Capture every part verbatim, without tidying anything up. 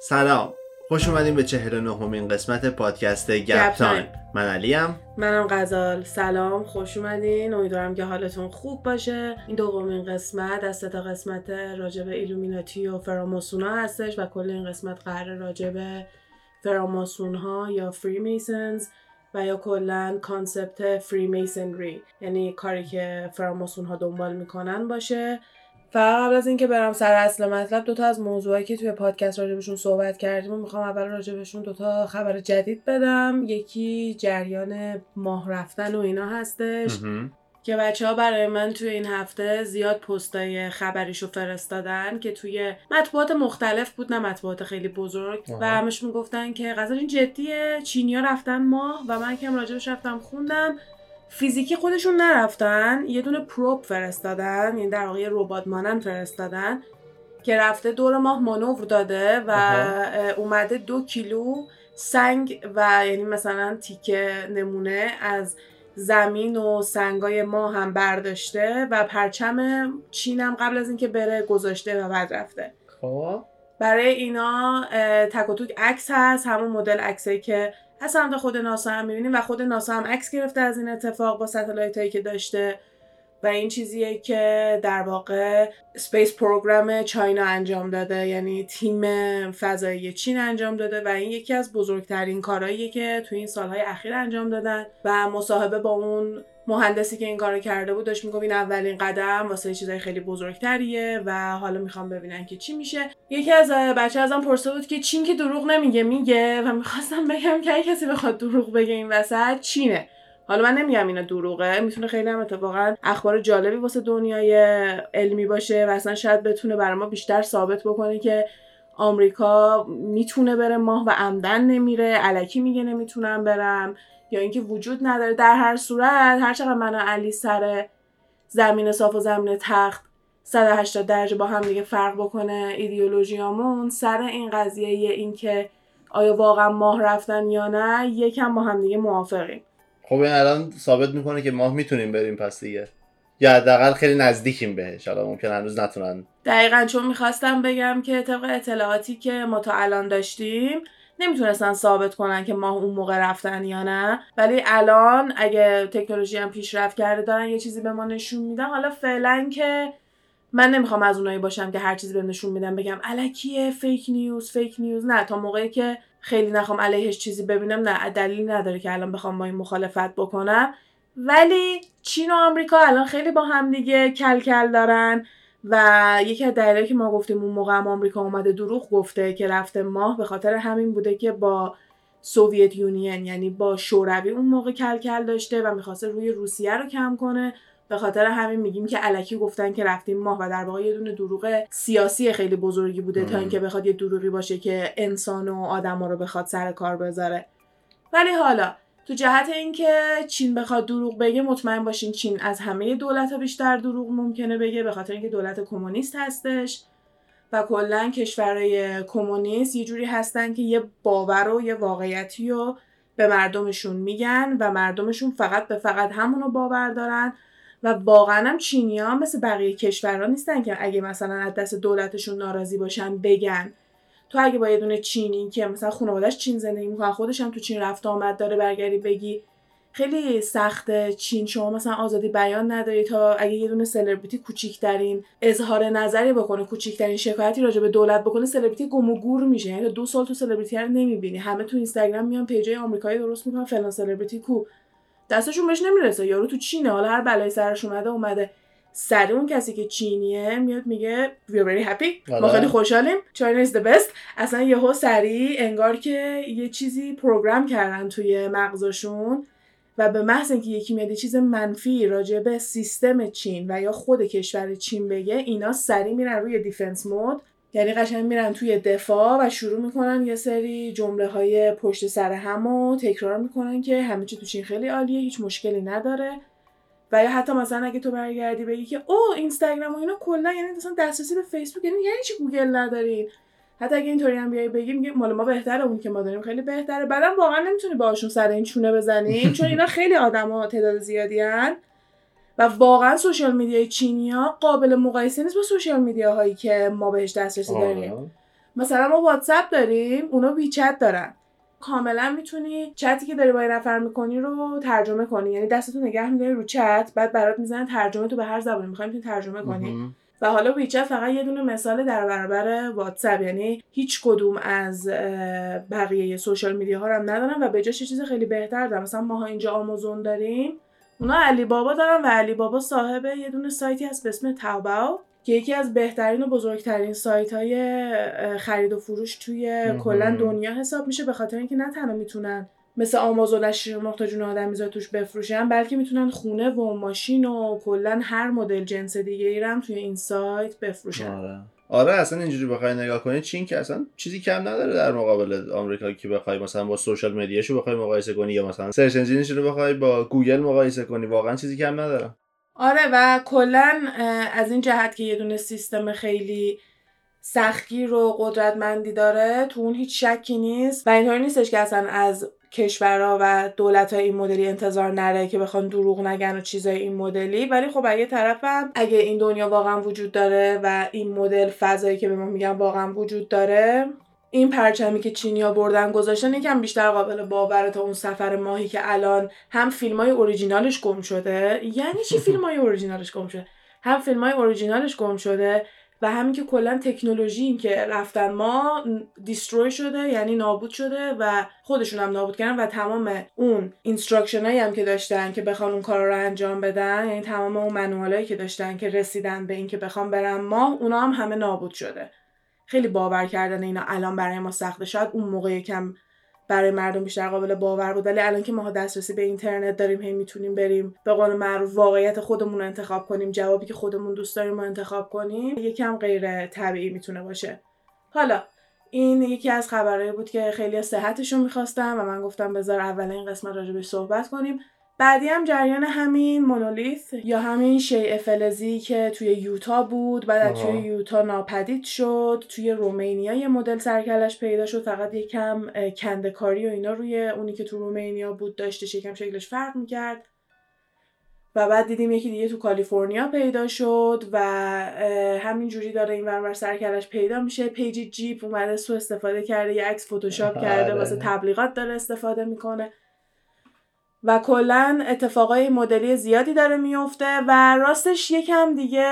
سلام، خوش اومدیم به چهل و نهمین قسمت پادکست گپ تایم. من علیم. منم غزال. سلام، خوش اومدین. امیدوارم که حالتون خوب باشه. این دومین قسمت از تا قسمت راجب ایلومیناتی و فراماسون‌ها هستش و کل این قسمت قراره راجب فراماسون‌ها یا فری میسنز و یا کلا کانسپت فری میسنری، یعنی کاری که فراماسون‌ها دنبال میکنن باشه. فقط قبل از اینکه برم سر اصل مطلب، دوتا از موضوعایی که توی پادکست راجبشون صحبت کردیم و میخوام اول راجبشون دوتا خبر جدید بدم. یکی جریان ماه رفتن و اینا هستش که بچه ها برای من توی این هفته زیاد پستای خبریشو فرستادن که توی مطبوعات مختلف بود، نه مطبوعات خیلی بزرگ، و همش میگفتن که قضا این جدیه، چینیا رفتن ماه. و من که هم راجبش رفتم خوندم، فیزیکی خودشون نرفتن، یه دونه پروب فرستادن، یعنی در واقع یه ربات مانند فرستادن که رفته دور ماه مانور داده و آه. اومده دو کیلو سنگ و یعنی مثلا تیکه نمونه از زمین و سنگای ماه هم برداشته و پرچم چین هم قبل از اینکه بره گذاشته و بعد رفته. خب برای اینا تک و توک عکس هست، همون مدل عکسایی که از هم تا خود ناسا هم میبینیم و خود ناسا هم عکس گرفته از این اتفاق با ستلایت هایی که داشته و این چیزیه که در واقع سپیس پروگرام چاینا انجام داده، یعنی تیم فضایی چین انجام داده و این یکی از بزرگترین کارهاییه که توی این سالهای اخیر انجام دادن. و مصاحبه با اون مهندسی که این کارو کرده بود داشت میگفت این اولین قدم واسه چیزای خیلی بزرگتریه و حالا میخوام ببینن که چی میشه. یکی از بچه ازم پرسیده بود که چین که دروغ نمیگه میگه، و میخواستم بگم که اگه کسی بخواد دروغ بگه این وسط چینه. حالا من نمیگم اینا دروغه، میتونه خیلی هم اتفاقا اخبار جالبی واسه دنیای علمی باشه و اصلا شاید بتونه برای ما بیشتر ثابت بکنه که آمریکا میتونه بره ماه و عمدن نمیره، الکی میگه نمیتونم برم، یا اینکه وجود نداره. در هر صورت هر چقدر من و علی سر زمین صاف و زمین تخت صد و هشتاد درجه با هم دیگه فرق بکنه ایدئولوژیامون، سر این قضیه اینکه آیا واقعا ماه رفتن یا نه یکم با هم دیگه موافقیم. خب این الان ثابت میکنه که ماه میتونیم بریم پس دیگه، یا حداقل خیلی نزدیکیم بهش. حالا ممکن هنوز نتونن. دقیقاً، چون میخواستم بگم که طبق اطلاعاتی که ما تا الان داشتیم نمیتونستن ثابت کنن که ماه اون موقع رفتن یا نه، ولی الان اگه تکنولوژی هم پیشرفت کرده دارن یه چیزی به ما نشون میدن. حالا فعلا که من نمیخوام از اونایی باشم که هر چیزی بهم نشون میدن بگم الکیه، فیک نیوز فیک نیوز نه، تا موقعی که خیلی نخوام علیهش چیزی ببینم نه دلیل نداره که الان بخوام با این مخالفت بکنم. ولی چین و آمریکا الان خیلی با هم دیگه کل کل دارن و یکی از دلایلی که ما گفتیم اون موقع هم آمریکا اومده دروغ گفته که رفته ماه، به خاطر همین بوده که با سوویت یونین یعنی با شوروی اون موقع کل کل داشته و می‌خواسته روی روسیه رو کم کنه. به خاطر همین میگیم که الکی گفتن که رفتیم ماه و در واقع یه دونه دروغ سیاسی خیلی بزرگی بوده مم. تا اینکه بخواد یه دروغی باشه که انسان و آدما رو بخواد سر کار بذاره. ولی حالا تو جهت اینکه چین بخواد دروغ بگه، مطمئن باشین چین از همه دولت‌ها بیشتر دروغ ممکنه بگه، به خاطر اینکه دولت کمونیست هستش و کلاً کشورهای کمونیست یه جوری هستن که یه باور و یه واقعیتی رو به مردمشون میگن و مردمشون فقط به فقط همونو باور دارن و واقعاً هم چینی‌ها مثل بقیه کشورها نیستن که اگه مثلا از دست دولتشون ناراضی باشن بگن. تو اگه با یه دونه چینی که مثلا خانواده‌اش چین زندگی میکنه، خودش هم تو چین رفت آمد داره، برگردی بگی خیلی سخته چین، شما مثلا آزادی بیان نداری، تا اگه یه دونه سلبریتی کوچیک‌ترین اظهار نظری بکنه، کوچیک‌ترین شکایتی راجع به دولت بکنه، سلبریتی گم و گور میشه. یعنی دو سال تو سلبریتی رو نمیبینی، همه تو اینستاگرام میان پیجای آمریکایی درست میکنن فلان سلبریتی کو، دستشون بهش نمیرسه. یارو تو چینه، حالا هر بلایی سرش اومده اومده. سر اون کسی که چینیه میاد میگه we are very happy، ما خیلی خوشحالیم، China is the best. اصلا یهو سری انگار که یه چیزی پروگرام کردن توی مغزشون و به محض اینکه یکی میاد چیز منفی راجع به سیستم چین و یا خود کشور چین بگه، اینا سری میرن روی دیفنس مود، یعنی قشنگ میرن توی دفاع و شروع میکنن یه سری جمله های پشت سر هم رو تکرار میکنن که همه چی تو چین خیلی عالیه، هیچ مشکلی نداره. و یا حتی مثلا اگه تو برگردی بگی که او اینستاگرام و اینا کلا یعنی مثلا دسترسی به فیسبوک یعنی یعنی چی گوگل ندارین، حتی اگه اینطوری هم بیای بگی میگه مال ما بهتره، اون که ما داریم خیلی بهتره، بعدم واقعا نمیتونی باهاشون سر این چونه بزنی چون اینا خیلی آدما تعداد زیادی ان و واقعا سوشال میدیای چینیا قابل مقایسه نیست با سوشال میدیاهایی که ما بهش دسترسی داریم. مثلا ما واتساپ داریم، اونا ویچت دارن. کاملا میتونی چتی که داری با یه نفر میکنی رو ترجمه کنی، یعنی دستتو نگه میداری رو چت، بعد برات میزنن ترجمه تو به هر زبانی میخوای میتونی ترجمه کنی. و حالا ویچت فقط یه دونه مثال در برابر واتساپ، یعنی هیچ کدوم از بقیه سوشال میدیا ها رو هم ندارن و به جاش چیز خیلی بهتر دارن. مثلا ما ها اینجا آمازون داریم، اونا علی بابا دارن و علی بابا صاحب یه دونه سایتی هست به اسم تاوباو که یکی از بهترین و بزرگترین سایت‌های خرید و فروش توی کلا دنیا حساب میشه، به خاطر اینکه نه تنها میتونن مثل آمازون شیر محتاجون آدمیزاد توش بفروشن، بلکه میتونن خونه و ماشین و کلا هر مدل جنس دیگه‌ای رو هم توی این سایت بفروشن. آره آره اصلا اینجوری بخوای نگاه کنی چین که اصلا چیزی کم نداره در مقابل آمریکا که بخوای مثلا با سوشال میدیاشو بخوای مقایسه کنی یا مثلا سرچ انجینش رو بخوای با گوگل مقایسه کنی، واقعا چیزی کم نداره. آره و کلن از این جهت که یه دونه سیستم خیلی سختگیر و قدرتمندی داره تو اون هیچ شکی نیست و اینطوری نیستش که اصلا از کشورها و دولت‌های این مدلی انتظار نره که بخوان دروغ نگن و چیزای این مدلی، ولی خب اگه طرفم اگه این دنیا واقعا وجود داره و این مدل فضایی که به ما میگن واقعا وجود داره، این پرچمی که چینیا بردن گذاشتن یکم بیشتر قابل باوره تا اون سفر ماهی که الان هم فیلمای اوریجینالش گم شده. یعنی چی فیلمای اوریجینالش گم شده؟ هم فیلمای اوریجینالش گم شده و همین که کلا تکنولوژی این که رفتن ما دیستروی شده، یعنی نابود شده و خودشون هم نابود کردن و تمام اون اینستراکشنایی هم که داشتن که بخوان اون کارا رو انجام بدن، یعنی تمام اون منوالایی که داشتن که رسیدن به این که بخوام برن ما، اونا هم همه نابود شده. خیلی باور کردن اینا الان برای ما سخته. شاید اون موقع کم برای مردم بیشتر قابل باور بود، ولی الان که ما دسترسی به اینترنت داریم هی میتونیم بریم به قول معروف واقعیت خودمون رو انتخاب کنیم، جوابی که خودمون دوست داریم رو انتخاب کنیم، یکم غیر طبیعی میتونه باشه. حالا این یکی از خبرایی بود که خیلی صحتشون میخواستم و من گفتم بذار اول این قسمت راجع بهش صحبت کنیم. بعدی هم جریان همین مونولیت یا همین شیء فلزی که توی یوتا بود، بعد توی یوتا ناپدید شد، توی رومانیا یه مدل سرکلش پیدا شد، فقط یکم کنده‌کاری و اینا روی اونی که تو رومانیا بود داشتش، یکم شکلش فرق می‌کرد. و بعد دیدیم یکی دیگه تو کالیفرنیا پیدا شد و همینجوری داره این ورور سرکلش پیدا میشه. پیجی جیپ اومده سو استفاده کرده، یه عکس فتوشاپ کرده واسه تبلیغات داره استفاده می‌کنه. و کلن اتفاقای مدلی زیادی داره میفته و راستش یکم دیگه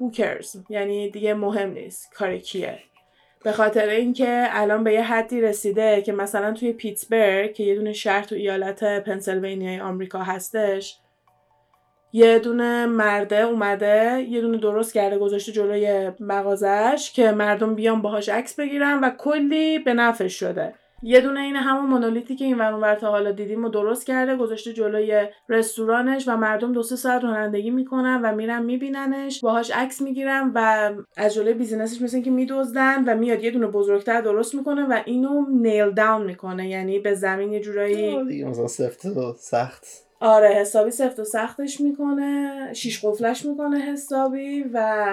هوکرز، یعنی دیگه مهم نیست کار کیه، به خاطر اینکه الان به یه حدی رسیده که مثلا توی پیتسبرگ که یه دونه شهر تو ایالت پنسیلوانیای آمریکا هستش، یه دونه مرده اومده یه دونه درست کرده گذاشته جلوی مغازش که مردم بیان باهاش عکس بگیرن و کلی به نفعش شده. یه دونه این همون مونولیتی که این ور اون ور تا حالا دیدیم و درست کرده گذاشته جلوی رستورانش و مردم دو سه ساعت رانندگی میکنن و میرن میبیننش، باهاش عکس میگیرن و از جلوی بیزینسش مثل اینکه میدزدن و میاد یه دونه بزرگتر درست میکنه و اینو نیل داون میکنه، یعنی به زمین یه جورایی دیگه مثلا سفت و سخت، آره حسابی سفت و سختش میکنه، شیش قفلش میکنه حسابی و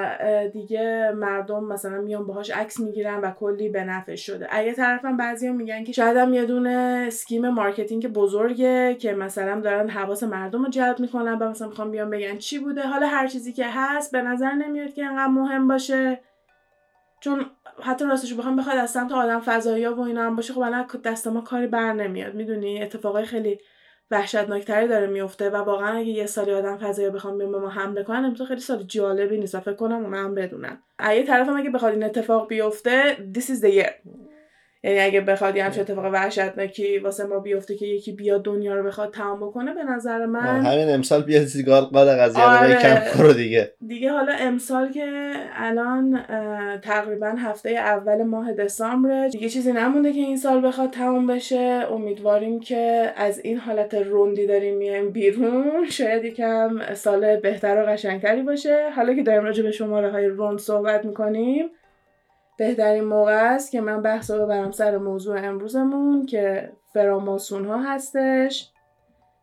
دیگه مردم مثلا میان باهاش عکس میگیرن و کلی به نفعش شده. از طرفم بعضیا میگن که شاید هم یه دونه اسکیم مارکتینگ بزرگه که مثلا دارن حواس مردم رو جلب میکنن و مثلا میخوان بیان بگن چی بوده. حالا هر چیزی که هست به نظر نمیاد که انقدر مهم باشه، چون حتی راستش بخوام بخواد از سمت آدم فضایی‌ها و اینا هم باشه، خب الان دست ما کاری بر نمیاد، میدونی اتفاقای خیلی وحشتناکتری داره میفته و واقعا اگه یه سالی آدم فضایی بخوام به ما حمله کنن امتحان خیلی سال جالبی نیست، فکر کنم اونا هم بدونن. از یه طرفم اگه بخواد این اتفاق بیفته this is the year، یعنی اگه بخواد همش اتفاق وحشتناکی واسه ما بیفته که یکی بیاد دنیا رو بخواد تمام بکنه، به نظر من همین امسال بیاد سیگار قاله قضیه رو کم خورو دیگه دیگه حالا امسال که الان تقریبا هفته اول ماه دسامبر دیگه چیزی نمونده که این سال بخواد تمام بشه. امیدواریم که از این حالت روندی داریم میایم بیرون، شاید یکم سال بهتر و قشنگتری باشه. حالا که داریم راجع به شماره های روند صحبت می‌کنیم، بهترین موقع است که من بحث رو برم سر موضوع امروزمون که فراماسون ها هستش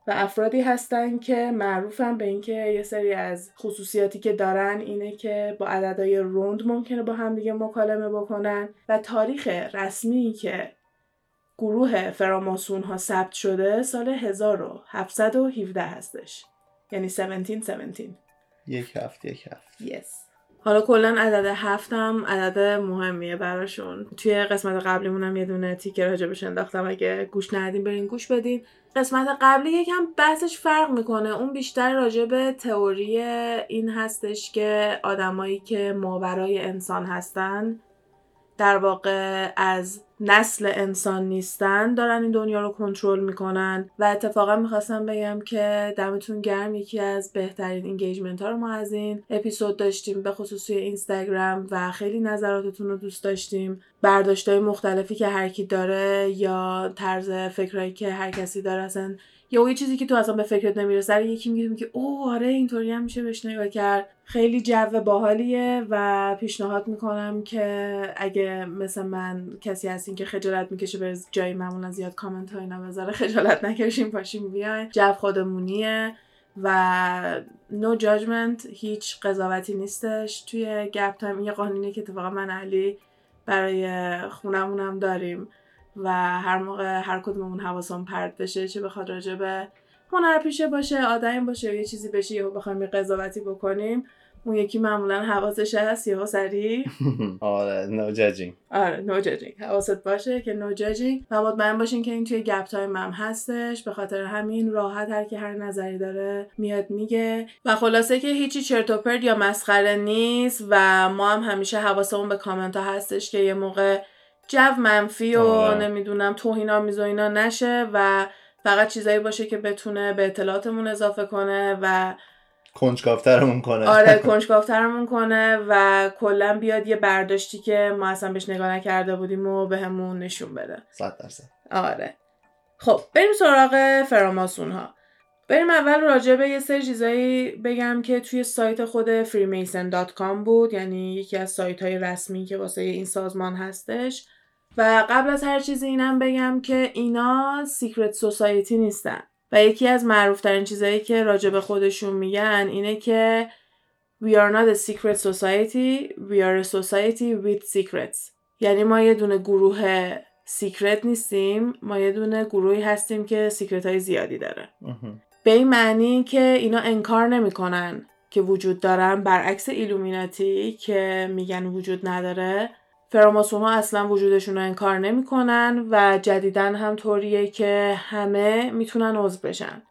و افرادی هستن که معروفن به اینکه یه سری از خصوصیاتی که دارن اینه که با عددهای روند ممکنه با هم دیگه مکالمه بکنن و تاریخ رسمی که گروه فراماسون ها ثبت شده سال هزار و هفتصد و هفده هستش، یعنی هزار و هفتصد و هفده. یک هفت یک هفت yes. حالا کلا عدد هفت هم عدد مهمیه براشون. توی قسمت قبلیمون هم یه دونه تیکه راجبش انداختم، اگه گوش ندین برین گوش بدین. قسمت قبلی یکم بحثش فرق میکنه، اون بیشتر راجب تئوری این هستش که آدمایی که ماورای انسان هستن، در واقع از نسل انسان نیستن، دارن این دنیا رو کنترل میکنن. و اتفاقا میخواستم بگم که دمتون گرم، یکی از بهترین اینگیجمنت ها رو ما از این اپیزود داشتیم، به خصوص توی اینستاگرام، و خیلی نظراتتون رو دوست داشتیم. برداشتای مختلفی که هر کی داره یا طرز فکرایی که هر کسی داره، اصلا یا یه چیزی که تو اصلا به فکرت نمیرسه رو یکی میگه که اوه آره اینطوری هم میشه بهش نگاه کرد. خیلی جو باحالیه و پیشنهاد میکنم که اگه مثل من کسی هستین که خجالت میکشه بره جایی معمولا زیاد کامنت های نمیذاره، خجالت نکشین، پاشین بیاین. جو خودمونیه و no judgment، هیچ قضاوتی نیستش. توی گپ تایم یه قانونی که اتفاقا من علی برای خونمون هم داریم و هر موقع هر کدوممون حواسمون پرت بشه، چه بخواد راجع به هنر پیشه باشه، آدم باشه، یه چیزی بشه، یا بخوایم قضاوتی بکنیم، اون یکی معمولا حواسش هست یا سری آره نو جاجینگ آره نو جاجینگ حواست باشه که نو جاجینگ، و مطمئن باشین که این توی گپ تایم هم هستش. به خاطر همین راحت هر کی هر نظری داره میاد میگه، و خلاصه که هیچی چرت و پرت یا مسخره نیست. و ما هم همیشه حواسمون به کامنت ها هستش که یه موقع جو منفی و نمیدونم توهین‌آمیز و اینا نشه، و فقط چیزایی باشه که بتونه به اطلاعاتمون اضافه کنه و کنجکاوترمون کنه. آره کنجکاوترمون کنه و کلا بیاد یه برداشتی که ما اصلا بهش نگاه نکرده بودیم و بهمون نشون بده. صد درصد. آره. خب بریم سراغ فراماسون‌ها. بریم اول راجع به یه سری چیزایی بگم که توی سایت خود فریمیسن دات کام بود، یعنی یکی از سایت‌های رسمی که واسه این سازمان هستش. و قبل از هر چیزی اینم بگم که اینا سیکرت سوسایتی نیستن، و یکی از معروفترین چیزایی که راجع به خودشون میگن اینه که We are not a secret society, we are a society with secrets. یعنی ما یه دونه گروه سیکرت نیستیم، ما یه دونه گروهی هستیم که سیکرت‌های زیادی داره. به این معنی که اینا انکار نمی کنن که وجود دارن، برعکس ایلومیناتی که میگن وجود نداره. فراماسون ها اصلا وجودشون رو انکار نمی کنن و جدیدن هم طوریه که همه میتونن عضو بشن.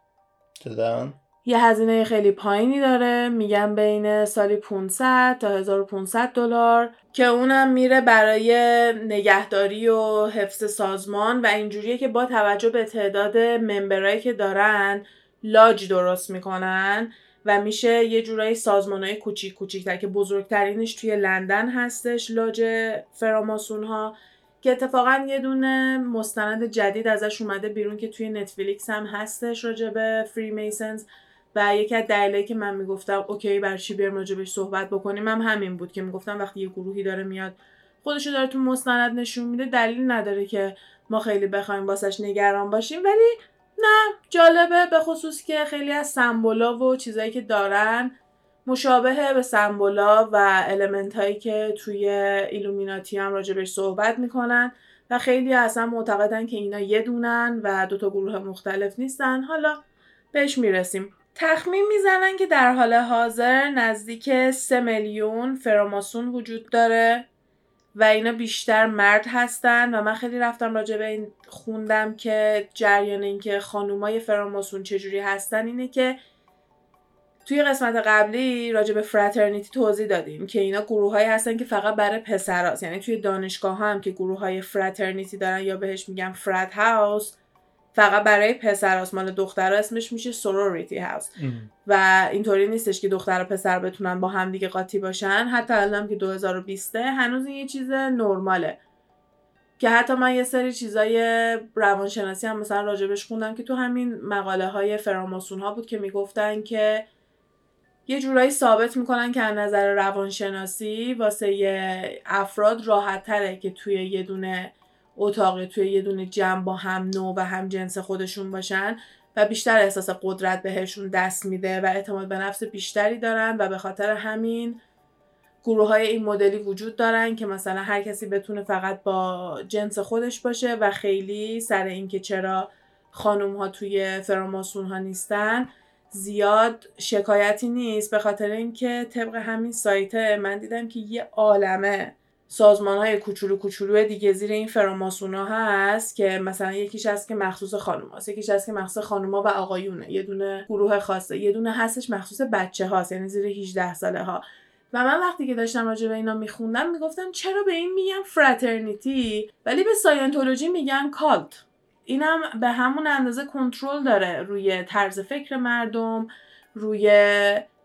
جدن؟ یه هزینه خیلی پایینی داره، میگن بین سالی پانصد تا هزار و پانصد دلار، که اونم میره برای نگهداری و حفظ سازمان. و اینجوریه که با توجه به تعداد ممبرایی که دارن لاج درست میکنن و میشه یه جورایی سازمان‌های کوچیک کوچیک‌تر که بزرگترینش توی لندن هستش، لاج فراماسون‌ها، که اتفاقا یه دونه مستند جدید ازش اومده بیرون که توی نتفلیکس هم هستش راجع به فری میسنز. و یکی از دلایلی که من میگفتم اوکی برشی بریم راجع بهش صحبت بکنیم هم همین بود، که میگفتم وقتی یه گروهی داره میاد خودشو داره تو مستند نشون میده، دلیل نداره که ما خیلی بخوایم واسش نگران باشیم. ولی نه، جالبه، به خصوص که خیلی از سمبولا و چیزایی که دارن مشابه به سمبولا و المنت هایی که توی ایلومیناتی هم راجبش صحبت میکنن، و خیلی اصلا معتقدن که اینا یه دونن و دوتا گروه مختلف نیستن. حالا بهش میرسیم. تخمین میزنن که در حال حاضر نزدیک سه میلیون فراماسون وجود داره و اینا بیشتر مرد هستن. و من خیلی رفتم راجع به این خوندم که جریان این که خانومای فراماسون چجوری هستن اینه که توی قسمت قبلی راجع به فراترنیتی توضیح دادیم که اینا گروه‌هایی هستن که فقط برای پسراست. یعنی توی دانشگاه هم که گروه‌های فراترنیتی دارن، یا بهش میگم فرات هاوس، فقط برای پسراست، مال دخترها اسمش میشه سوروریتی هاوس. و اینطوری نیستش که دختر و پسر بتونن با هم دیگه قاطی باشن. حتی الان که دو هزار و بیست هنوز این یه چیز نرماله، که حتی من یه سری چیزای روانشناسی هم مثلا راجبش خوندم که تو همین مقاله های فراماسون ها بود که میگفتن که یه جورایی ثابت میکنن که از نظر روانشناسی واسه یه افراد راحت تره که توی یه دونه اتاق، توی یه دونه جمع با هم نوع و هم جنس خودشون باشن و بیشتر احساس قدرت بهشون دست میده و اعتماد به نفس بیشتری دارن. و به خاطر همین گروه های این مدلی وجود دارن که مثلا هر کسی بتونه فقط با جنس خودش باشه و خیلی سر این که چرا خانوم ها توی فراماسون ها نیستن زیاد شکایتی نیست، به خاطر اینکه طبق همین سایت من دیدم که یه عالمه سازمان‌های کوچولو کوچولو دیگه زیر این فراماسونا هست که مثلا یکیش هست که مخصوص خانوماست، یکیش هست که مخصوص خانوما و آقایونه، یه دونه گروه خاصه، یه دونه هستش مخصوص بچه‌هاست یعنی زیر هجده ساله ها. و من وقتی که داشتم راجع به اینا میخوندم میگفتم چرا به این میگن فراترنیتی ولی به ساینتولوژی میگن کالت؟ اینم به همون اندازه کنترل داره روی طرز فکر مردم، روی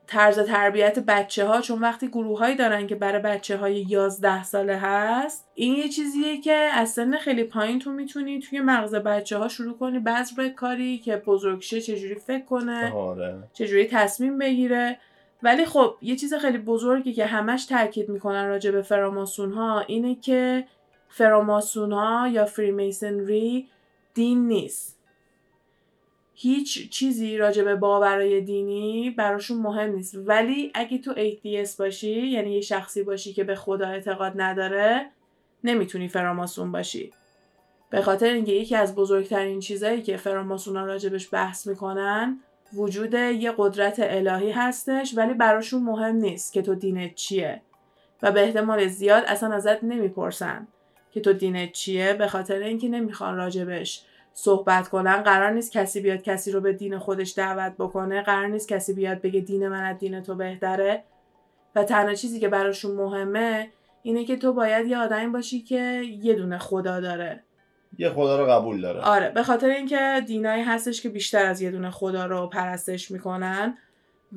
طرز تربیت بچه ها، چون وقتی گروه هایی دارن که برای بچه های یازده ساله هست، این یه چیزیه که از سن خیلی پایین تو میتونی توی مغز بچه ها شروع کنی بذر کاری که بزرگشه چجوری فکر کنه، آره. چجوری تصمیم بگیره. ولی خب یه چیز خیلی بزرگی که همش تاکید میکنن راجع به فراماسون ها اینه که فراماسون ها یا فریمیسنری دین نیست. هیچ چیزی راجع به باورهای دینی براشون مهم نیست، ولی اگه تو ایتیست باشی یعنی یه شخصی باشی که به خدا اعتقاد نداره نمیتونی فراماسون باشی، به خاطر اینکه یکی از بزرگترین چیزایی که فراماسونا راجبش بحث میکنن وجود یه قدرت الهی هستش، ولی براشون مهم نیست که تو دینت چیه و به احتمال زیاد اصلا ازت نمیپرسن که تو دینت چیه، به خاطر اینکه نمیخوان راجبش صحبت کنن. قرار نیست کسی بیاد کسی رو به دین خودش دعوت بکنه، قرار نیست کسی بیاد بگه دین من از دین تو بهتره، و تنها چیزی که براشون مهمه اینه که تو باید یه آدمی باشی که یه دونه خدا داره، یه خدا رو قبول داره. آره، به خاطر اینکه دینایی هستش که بیشتر از یه دونه خدا رو پرستش میکنن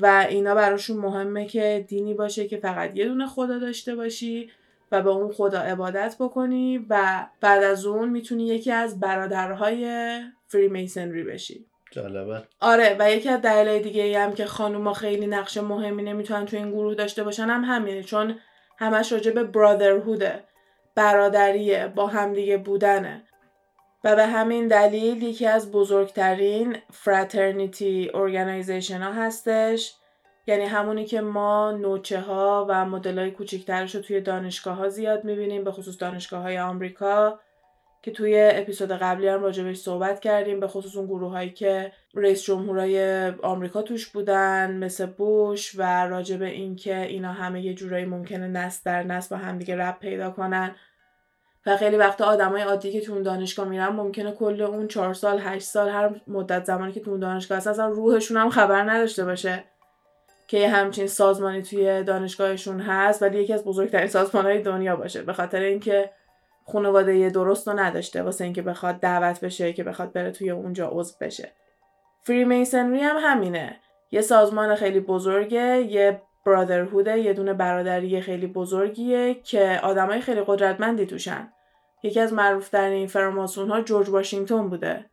و اینا براشون مهمه که دینی باشه که فقط یه دونه خدا داشته باشی و به اون خدا عبادت بکنی و بعد از اون میتونی یکی از برادرهای فریمیسنری بشی. جالبه. آره، و یکی از دلایل دیگه هم که خانوما خیلی نقش مهمی نمیتونن تو این گروه داشته باشن هم همینه، چون همش راجع به برادرهوده، برادریه، با همدیگه بودنه. و به همین دلیل یکی از بزرگترین فراترنیتی ارگانایزیشن ها هستش، یعنی همونی که ما نوچه ها و مدل های کوچیکترش رو توی دانشگاه ها زیاد میبینیم، به خصوص دانشگاه های آمریکا که توی اپیزود قبلی هم راجبش صحبت کردیم، به خصوص اون گروه هایی که رئیس جمهورای آمریکا توش بودن مثل بوش، و راجب این که اینا همه یه جورایی ممکنه نسل در نسل با همدیگه ربط پیدا کنن. و خیلی وقتا آدمای عادی که تو دانشگاه میرن ممکنه کل اون چهار سال هشت سال هر مدت زمانی که تو دانشگاه هستن اصلا روحشون هم خبر نداشته باشه که همچین سازمانی توی دانشگاهشون هست، ولی یکی از بزرگترین سازمان‌های دنیا باشه، به خاطر اینکه خانواده درست رو نداشته واسه اینکه بخواد دعوت بشه که بخواد بره توی اونجا عضو بشه. فریمیسنری هم همینه، یه سازمان خیلی بزرگه، یه برادرهود، یه دونه برادری خیلی بزرگیه که آدمای خیلی قدرتمندی توشن. یکی از معروف‌ترین فراماسون‌ها جورج واشنگتن بوده،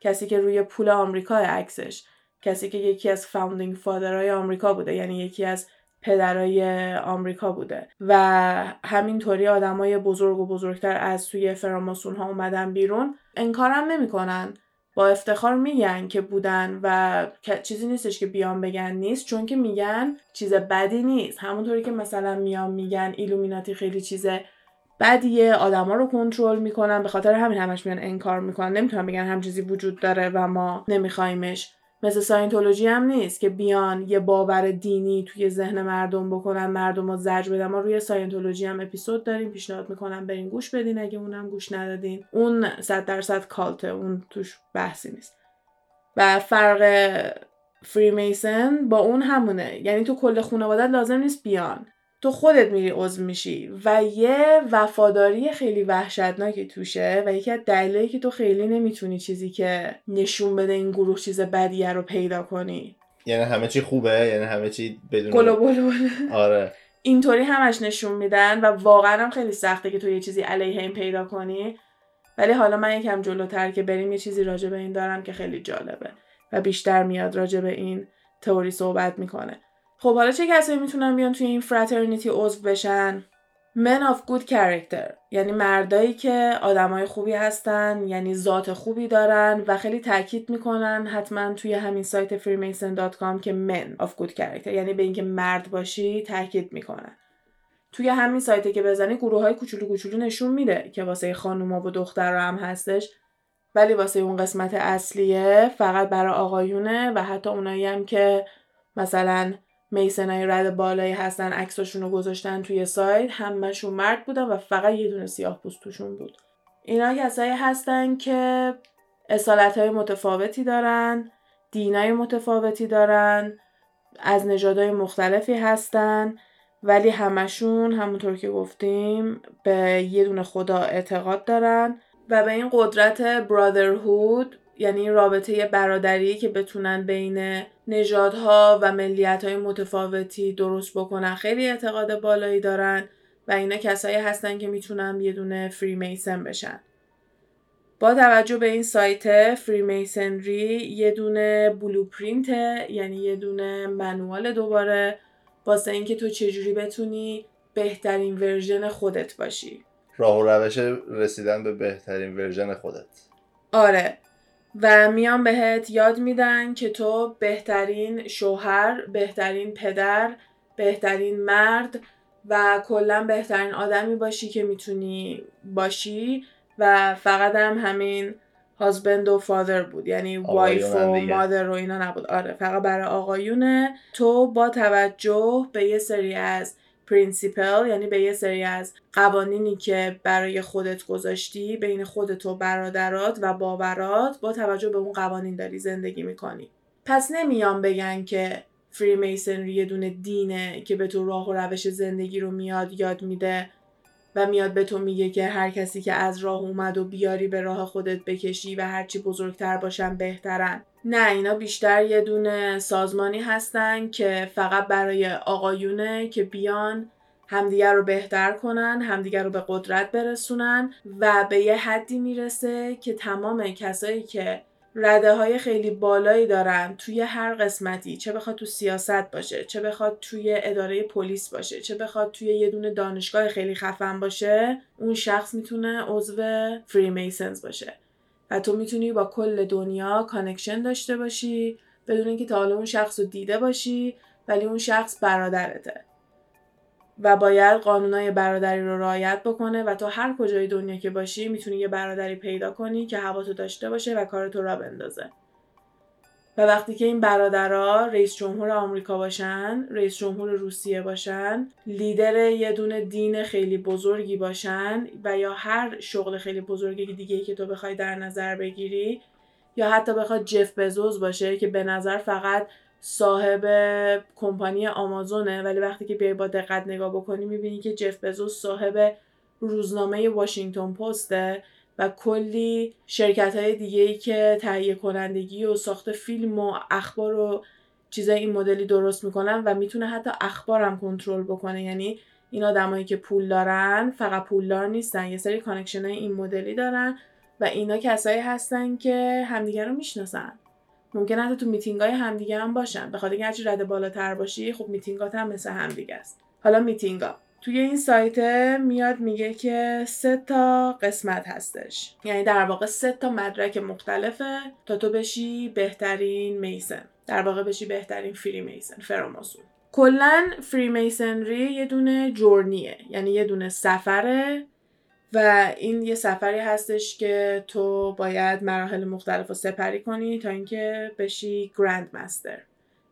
کسی که روی پول آمریکا عکسش، کسی که یکی از فاوندینگ فادرهای آمریکا بوده، یعنی یکی از پدرای آمریکا بوده. و همینطوری آدمای بزرگ و بزرگتر از توی فراماسون‌ها اومدن بیرون، انکارم نمی‌کنن، با افتخار میگن که بودن و چیزی نیستش که بیان بگن نیست، چون که میگن چیز بدی نیست. همونطوری که مثلا میان میگن ایلومیناتی خیلی چیز بدیه، آدما رو کنترل میکنن، به خاطر همین همش میان انکار میکنن، نمیتونن بگن هم چیزی وجود داره و ما نمیخوایمش. مثل ساینتولوژی هم نیست که بیان یه باور دینی توی ذهن مردم بکنن، مردم رو زجر بدن. ما روی ساینتولوژی هم اپیزود داریم، پیشنهاد میکنم برین گوش بدین اگه اونم گوش ندادین. اون صد درصد کالته، اون توش بحثی نیست. و فرق فریمیسن با اون همونه، یعنی تو کل خانواده‌ات لازم نیست بیان، تو خودت میری عضو میشی و یه وفاداری خیلی وحشتناکی توشه. و یکی از دلایلی که تو خیلی نمیتونی چیزی که نشون بده این گروه چیز بدیه رو پیدا کنی، یعنی همه چی خوبه، یعنی همه چی بدون گلو بلو بلو. آره، اینطوری همش نشون میدن و واقعا هم خیلی سخته که تو یه چیزی علیه این پیدا کنی. ولی حالا من یکم جلوتر که بریم یه چیزی راجع به این دارم که خیلی جالبه و بیشتر میاد راجع به این تئوری صحبت میکنه. خب حالا چه کسایی میتونن بیان توی این فراترنیتی عضو بشن؟ Men of good character، یعنی مردایی که آدمای خوبی هستن، یعنی ذات خوبی دارن. و خیلی تاکید میکنن حتما توی همین سایت فریمیسن دات کام که Men of good character، یعنی به اینکه مرد باشی تاکید میکنن. توی همین سایت که بزنی گروه های کوچولو کوچولو نشون میده که واسه خانوما و دخترها هم هستش، ولی واسه اون قسمت اصلیه فقط برای آقایونه و حتی اونایی هم که مثلا میسنای رد بالایی هستن عکساشون رو گذاشتن توی سایت، همشون مرد بودن و فقط یه دونه سیاه‌پوست توشون بود. اینا کسایی هستن که اصالت‌های متفاوتی دارن، دینای متفاوتی دارن، از نژادهای مختلفی هستن، ولی همشون همونطور که گفتیم به یه دونه خدا اعتقاد دارن و به این قدرت برادرهود، یعنی رابطه برادری که بتونن بین نژادها و ملیت‌های متفاوتی درست بکنن خیلی اعتقاد بالایی دارن و اینا کسایی هستن که میتونن یه دونه فریمیسن بشن. با توجه به این سایت فریمیسنری یه دونه بلوپرینت، یعنی یه دونه منوال دوباره واسه اینکه تو چجوری بتونی بهترین ورژن خودت باشی، راه و روش رسیدن به بهترین ورژن خودت. آره، و میان بهت یاد میدن که تو بهترین شوهر، بهترین پدر، بهترین مرد و کلا بهترین آدمی باشی که میتونی باشی و فقط هم همین هازبند و فادر بود، یعنی وایف و مادر و اینا نبود. آره، فقط برای آقایونه. تو با توجه به یه سری از پرینسیپل، یعنی به یه سری از قوانینی که برای خودت گذاشتی بین خودت و برادرات و باورات، با توجه به اون قوانین داری زندگی میکنی. پس نمیان بگن که فریمیسنری یه دونه دینه که به تو راه و روش زندگی رو میاد یاد میده و میاد به تو میگه که هر کسی که از راه اومد و بیاری به راه خودت بکشی و هرچی بزرگتر باشن بهترن. نه، اینا بیشتر یه دونه سازمانی هستن که فقط برای آقایونه که بیان همدیگر رو بهتر کنن، همدیگر رو به قدرت برسونن و به یه حدی میرسه که تمام کسایی که رده های خیلی بالایی دارن توی هر قسمتی، چه بخواد تو سیاست باشه، چه بخواد توی اداره پلیس باشه، چه بخواد توی یه دونه دانشگاه خیلی خفن باشه، اون شخص میتونه عضو فریمیسنز باشه و تو میتونی با کل دنیا کانکشن داشته باشی بدون اینکه تا حالا اون شخص رو دیده باشی، ولی اون شخص برادرته و باید قانونای برادری رو رعایت بکنه و تو هر کجای دنیا که باشی میتونی یه برادری پیدا کنی که هواتو داشته باشه و کارتو را بندازه. و وقتی که این برادرها رئیس جمهور آمریکا باشن، رئیس جمهور روسیه باشن، لیدر یه دونه دین خیلی بزرگی باشن و یا هر شغل خیلی بزرگی دیگه‌ای که تو بخوای در نظر بگیری، یا حتی بخواد جف بزوس باشه که به نظر فقط صاحب کمپانی آمازونه، ولی وقتی که بیای با دقت نگاه بکنی میبینی که جف بزوس صاحب روزنامه واشنگتن پسته و کلی شرکت‌های دیگه‌ای که تهیه کنندگی و ساخت فیلم و اخبار و چیزای این مدلی درست میکنن و میتونه حتی اخبارم کنترل بکنه. یعنی این آدمایی که پول دارن فقط پولدار نیستن، یه سری کانکشن‌های این مدلی دارن و اینا کسایی هستن که همدیگه رو میشناسن. ممکنه حتی تو میتینگ‌های همدیگه هم باشن، بخاطر اینکه هرچی رده بالاتر باشی خب میتینگات هم مثل همدیگه است. حالا میتینگا توی این سایت میاد میگه که سه تا قسمت هستش، یعنی در واقع سه تا مدرک مختلفه تا تو بشی بهترین میسن، در واقع بشی بهترین فری میسن، فراماسون. کلن فری میسنری یه دونه جورنیه، یعنی یه دونه سفره و این یه سفری هستش که تو باید مراحل مختلف رو سپری کنی تا اینکه بشی گرند مستر،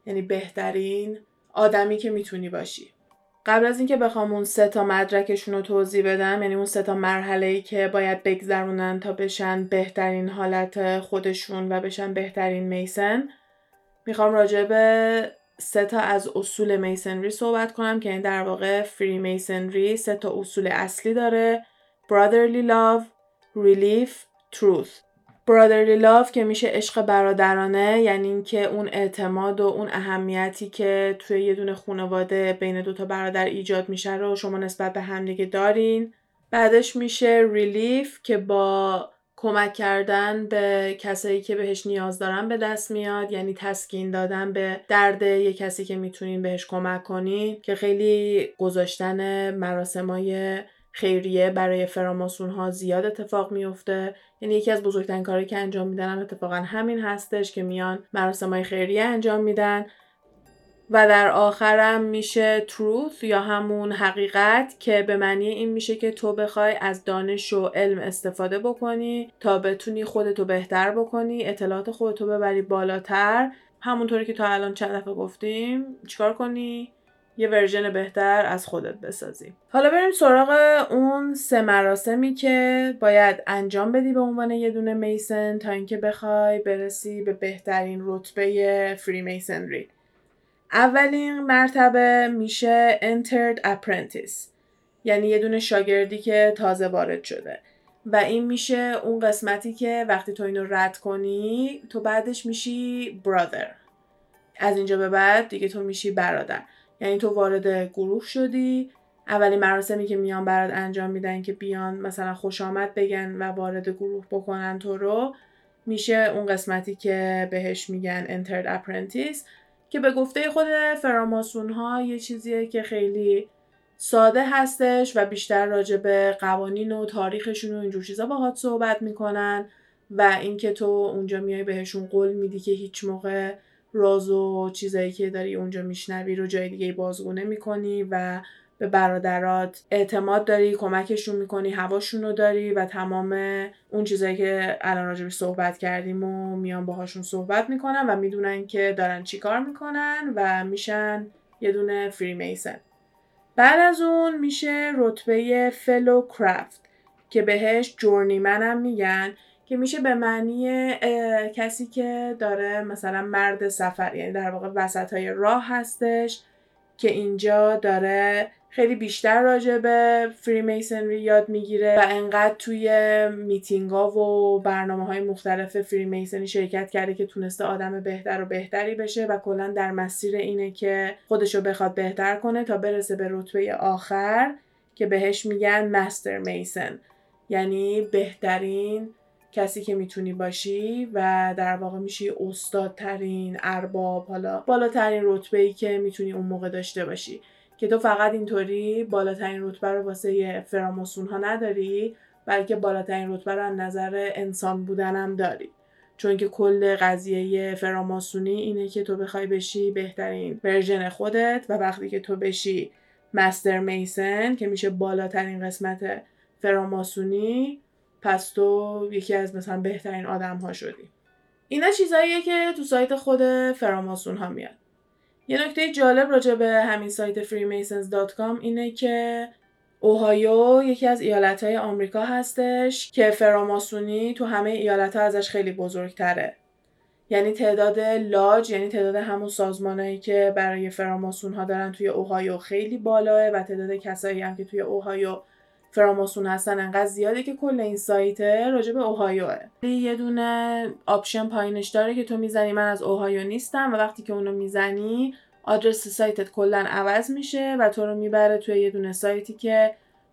یعنی بهترین آدمی که میتونی باشی. قبل از اینکه بخوام اون سه تا مدرکشون رو توضیح بدم، یعنی اون سه تا مرحله‌ای که باید بگذرونن تا بشن بهترین حالت خودشون و بشن بهترین میسن، میخوام راجع به سه تا از اصول میسنری صحبت کنم که این در واقع فری میسنری سه تا اصول اصلی داره: brotherly love, relief, truth. brotherly love که میشه عشق برادرانه، یعنی اینکه اون اعتماد و اون اهمیتی که توی یه دونه خانواده بین دوتا برادر ایجاد میشه رو شما نسبت به همدیگه دارین. بعدش میشه relief که با کمک کردن به کسایی که بهش نیاز دارن به دست میاد، یعنی تسکین دادن به درد یه کسی که میتونین بهش کمک کنین، که خیلی گذاشتن مراسمای خیریه برای فراماسون ها زیاد اتفاق میفته. یعنی یکی از بزرگترین کاری که انجام میدن هم اتفاقا همین هستش که میان مراسم‌های خیریه انجام میدن. و در آخرم میشه truth یا همون حقیقت، که به معنی این میشه که تو بخوای از دانش و علم استفاده بکنی تا بتونی خودتو بهتر بکنی، اطلاعات خودتو ببری بالاتر، همونطوری که تا الان چند دفعه گفتیم چیکار کنی؟ یه ورژن بهتر از خودت بسازی. حالا بریم سراغ اون سه مراسمی که باید انجام بدی به عنوان یه دونه میسن تا اینکه بخوای برسی به بهترین رتبه فری میسنری. اولین مرتبه میشه entered apprentice، یعنی یه دونه شاگردی که تازه وارد شده، و این میشه اون قسمتی که وقتی تو اینو رد کنی تو بعدش میشی brother. از اینجا به بعد دیگه تو میشی برادر، یعنی تو وارد گروه شدی. اولین مراسمی که میان برات انجام میدن که بیان مثلا خوش آمد بگن و وارد گروه بکنن تو رو، میشه اون قسمتی که بهش میگن entered apprentice، که به گفته خود فراماسون ها یه چیزیه که خیلی ساده هستش و بیشتر راجع به قوانین و تاریخشون و اینجور چیزا باهات صحبت میکنن و اینکه تو اونجا میای بهشون قول میدی که هیچ موقع راز و چیزایی که داری اونجا میشنوی رو جای دیگه بازگو نمی‌کنی و به برادرات اعتماد داری، کمکشون می‌کنی، هواشون رو داری و تمام اون چیزایی که الان راجع بهش صحبت کردیم و میان باهاشون صحبت می‌کنن و میدونن که دارن چیکار می‌کنن و میشن یه دونه فری میسن. بعد از اون میشه رتبه فلو کرافت که بهش جورنیمن هم میگن، که میشه به معنی کسی که داره مثلا مرد سفر، یعنی در واقع وسطای راه هستش، که اینجا داره خیلی بیشتر راجع به فری میسنری یاد میگیره و انقدر توی میتینگا و برنامه‌های مختلف فری میسنری شرکت کرده که تونسته آدم بهتر و بهتری بشه و کلا در مسیر اینه که خودشو بخواد بهتر کنه تا برسه به رتبه آخر که بهش میگن مستر میسن، یعنی بهترین کسی که میتونی باشی و در واقع میشی استادترین ارباب، حالا بالاترین رتبه‌ای که میتونی اون موقع داشته باشی، که تو فقط اینطوری بالاترین رتبه رو واسه فراماسون ها نداری، بلکه بالاترین رتبه رو از نظر انسان بودن هم داری، چون که کل قضیه فراماسونی اینه که تو بخوای بشی بهترین ورژن خودت و وقتی که تو بشی مستر میسن که میشه بالاترین قسمت فراماسونی، پس تو یکی از مثلا بهترین آدم ها شدی. اینا چیزاییه که تو سایت خود فراماسون ها میاد. یه نکته جالب راجع به همین سایت فری میسنز دات کام اینه که اوهایو یکی از ایالت‌های آمریکا هستش که فراماسونی تو همه ایالت‌ها ازش خیلی بزرگتره. یعنی تعداد لاج، یعنی تعداد همون سازمانایی که برای فراماسون ها دارن توی اوهایو خیلی بالاه و تعداد کسایی هم که توی اوهایو فراماسون هستن انقدر زیاده که کل این سایت راجع به اوهایوه. یه دونه آپشن پایینش داره که تو میزنی من از اوهایو نیستم و وقتی که اونو میزنی آدرس سایتت کلا عوض میشه و تو رو میبره توی یه دونه سایتی که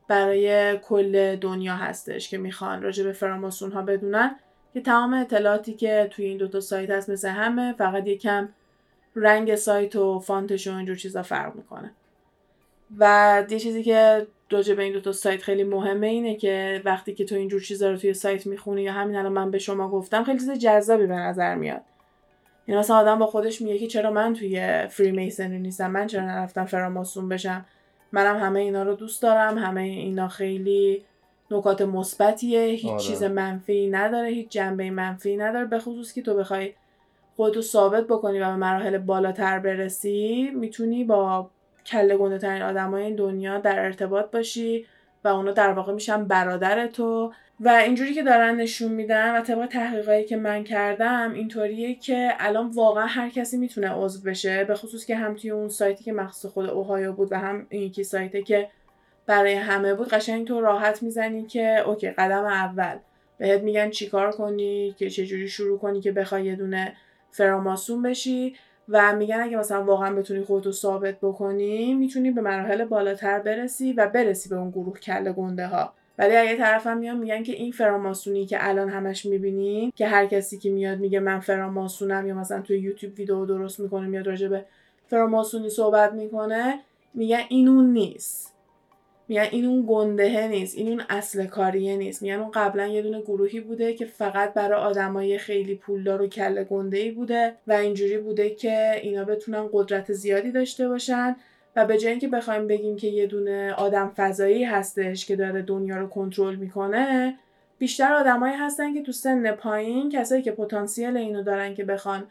برای کل دنیا هستش که میخوان راجع به فراماسون ها بدونن، که تمام اطلاعاتی که توی این دوتا سایت هست مثل همه، فقط یکم رنگ سایت و فانتش و اینجور چیزا فرق میکنه. و یه چیزی که راجع به این دو تا سایت خیلی مهمه اینه که وقتی که تو اینجور چیزا رو توی سایت میخونی، یا همین الان من به شما گفتم، خیلی چیز جذابی به نظر میاد. یعنی مثلا آدم با خودش میگه که چرا من توی فری میسنری نیستم، من چرا نرفتم فراماسون بشم، منم همه اینا رو دوست دارم، همه اینا خیلی نکات مثبتیه، هیچ آره. چیز منفی نداره، هیچ جنبه منفی نداره. به خصوص که تو بخوای خودتو ثابت بکنی و به مراحل بالاتر برسی، میتونی با کله گنده ترین آدمای این دنیا در ارتباط باشی و اونا در واقع میشن برادر تو. و اینجوری که دارن نشون میدن و طبق تحقیقاتی که من کردم اینطوریه که الان واقعا هر کسی میتونه عضو بشه، به خصوص که هم توی اون سایتی که مخصوص خود اوهایو بود و هم این یکی سایتی که برای همه بود، قشنگ تو راحت میزنی که اوکی قدم اول بهت میگن چیکار کنی، که چه جوری شروع کنی که بخوای یه دونه فراماسون بشی، و میگن اگه مثلا واقعا بتونی خودتو ثابت بکنی میتونی به مراحل بالاتر برسی و برسی به اون گروه کله گنده ها. ولی اگه طرفم میان میگن که این فراماسونی که الان همش میبینی، که هر کسی که میاد میگه من فراماسونم یا مثلا توی یوتیوب ویدیو درست میکنه میاد راجع به فراماسونی صحبت میکنه، میگن این اون نیست. میگن این اون گندهه نیست، این اون اصل کاریه نیست. میگن اون قبلا یه دونه گروهی بوده که فقط برای آدمای خیلی پولدار و کله گنده‌ای بوده و اینجوری بوده که اینا بتونن قدرت زیادی داشته باشن و به جای اینکه بخوایم بگیم که یه دونه آدم فضایی هستش که داره دنیا رو کنترل میکنه، بیشتر آدمایی هستن که تو سن پایین، کسایی که پتانسیل اینو دارن که بخوان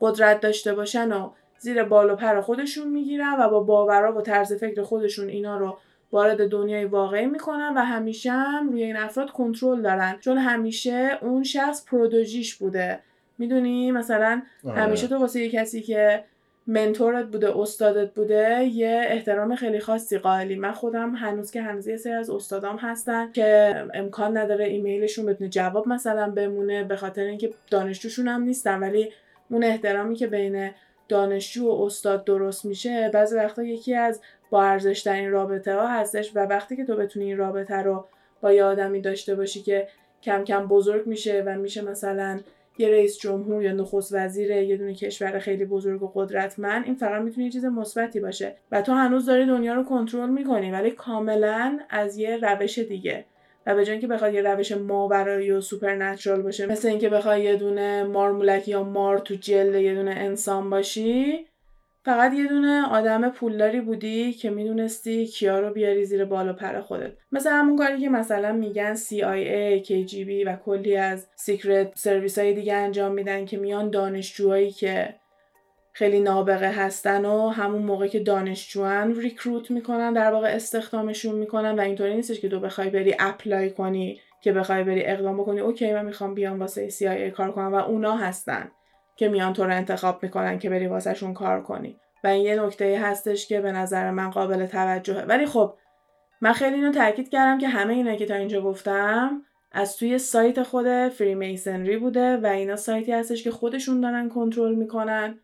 قدرت داشته باشن و زیر بال و پر خودشون میگیرن و با باورها و طرز فکر خودشون اینا رو وارد دنیای واقعی میکنن و همیشه هم روی این افراد کنترل دارن، چون همیشه اون شخص پرودوژیش بوده. میدونی مثلا آه. همیشه تو واسه یه کسی که منتورت بوده، استادت بوده، یه احترام خیلی خاصی قائلی. من خودم هنوز که هنوز یه سری از استادام هستن که امکان نداره ایمیلشون بتونه جواب مثلا بمونه، به خاطر اینکه دانشجوشون هم نیستن، ولی اون احترامی که بین دانشجو و استاد درست میشه بعضی وقتا یکی از با ارزش ترین رابطه ها هستش. و وقتی که تو بتونی این رابطه رو با یه آدمی داشته باشی که کم کم بزرگ میشه و میشه مثلا یه رئیس جمهور یا نخست وزیر یه دونه کشور خیلی بزرگ و قدرتمند، این فقط میتونه یه چیز مثبتی باشه و تو هنوز داری دنیا رو کنترل میکنی ولی کاملا از یه روش دیگه. و به جای اینکه بخواد یه روش ماورایی و سوپرنچرال باشه، مثل اینکه بخواد یه دونه مارمولک یا مار تو جلد یه دونه انسان باشی، فقط یه دونه آدم پولداری بودی که میدونستی کیا رو بیاری زیر بال و پر خودت. مثل همون کاری که مثلا میگن سی آی ای، کی جی بی و کلی از سیکرت سرویس های دیگه انجام میدن که میان دانشجوهایی که خیلی نابغه هستن و همون موقع که دانشجوان ریکروت میکنن، در واقع استخدامشون میکنن. و اینطوری نیستش که تو بخوای بری اپلای کنی، که بخوای بری اقدام بکنی اوکی من میخوام بیام واسه سی آی ای کار کنم، و اونا هستن که میان تو رو انتخاب میکنن که بری واسه شون کار کنی. و این یه نکته هستش که به نظر من قابل توجهه. ولی خب من خیلی اینو تاکید کردم که همه اینا که تا اینجا گفتم از توی سایت خود فریمیسنری بوده و اینا سایتی هستش که خودشون دارن کنترل میکنن.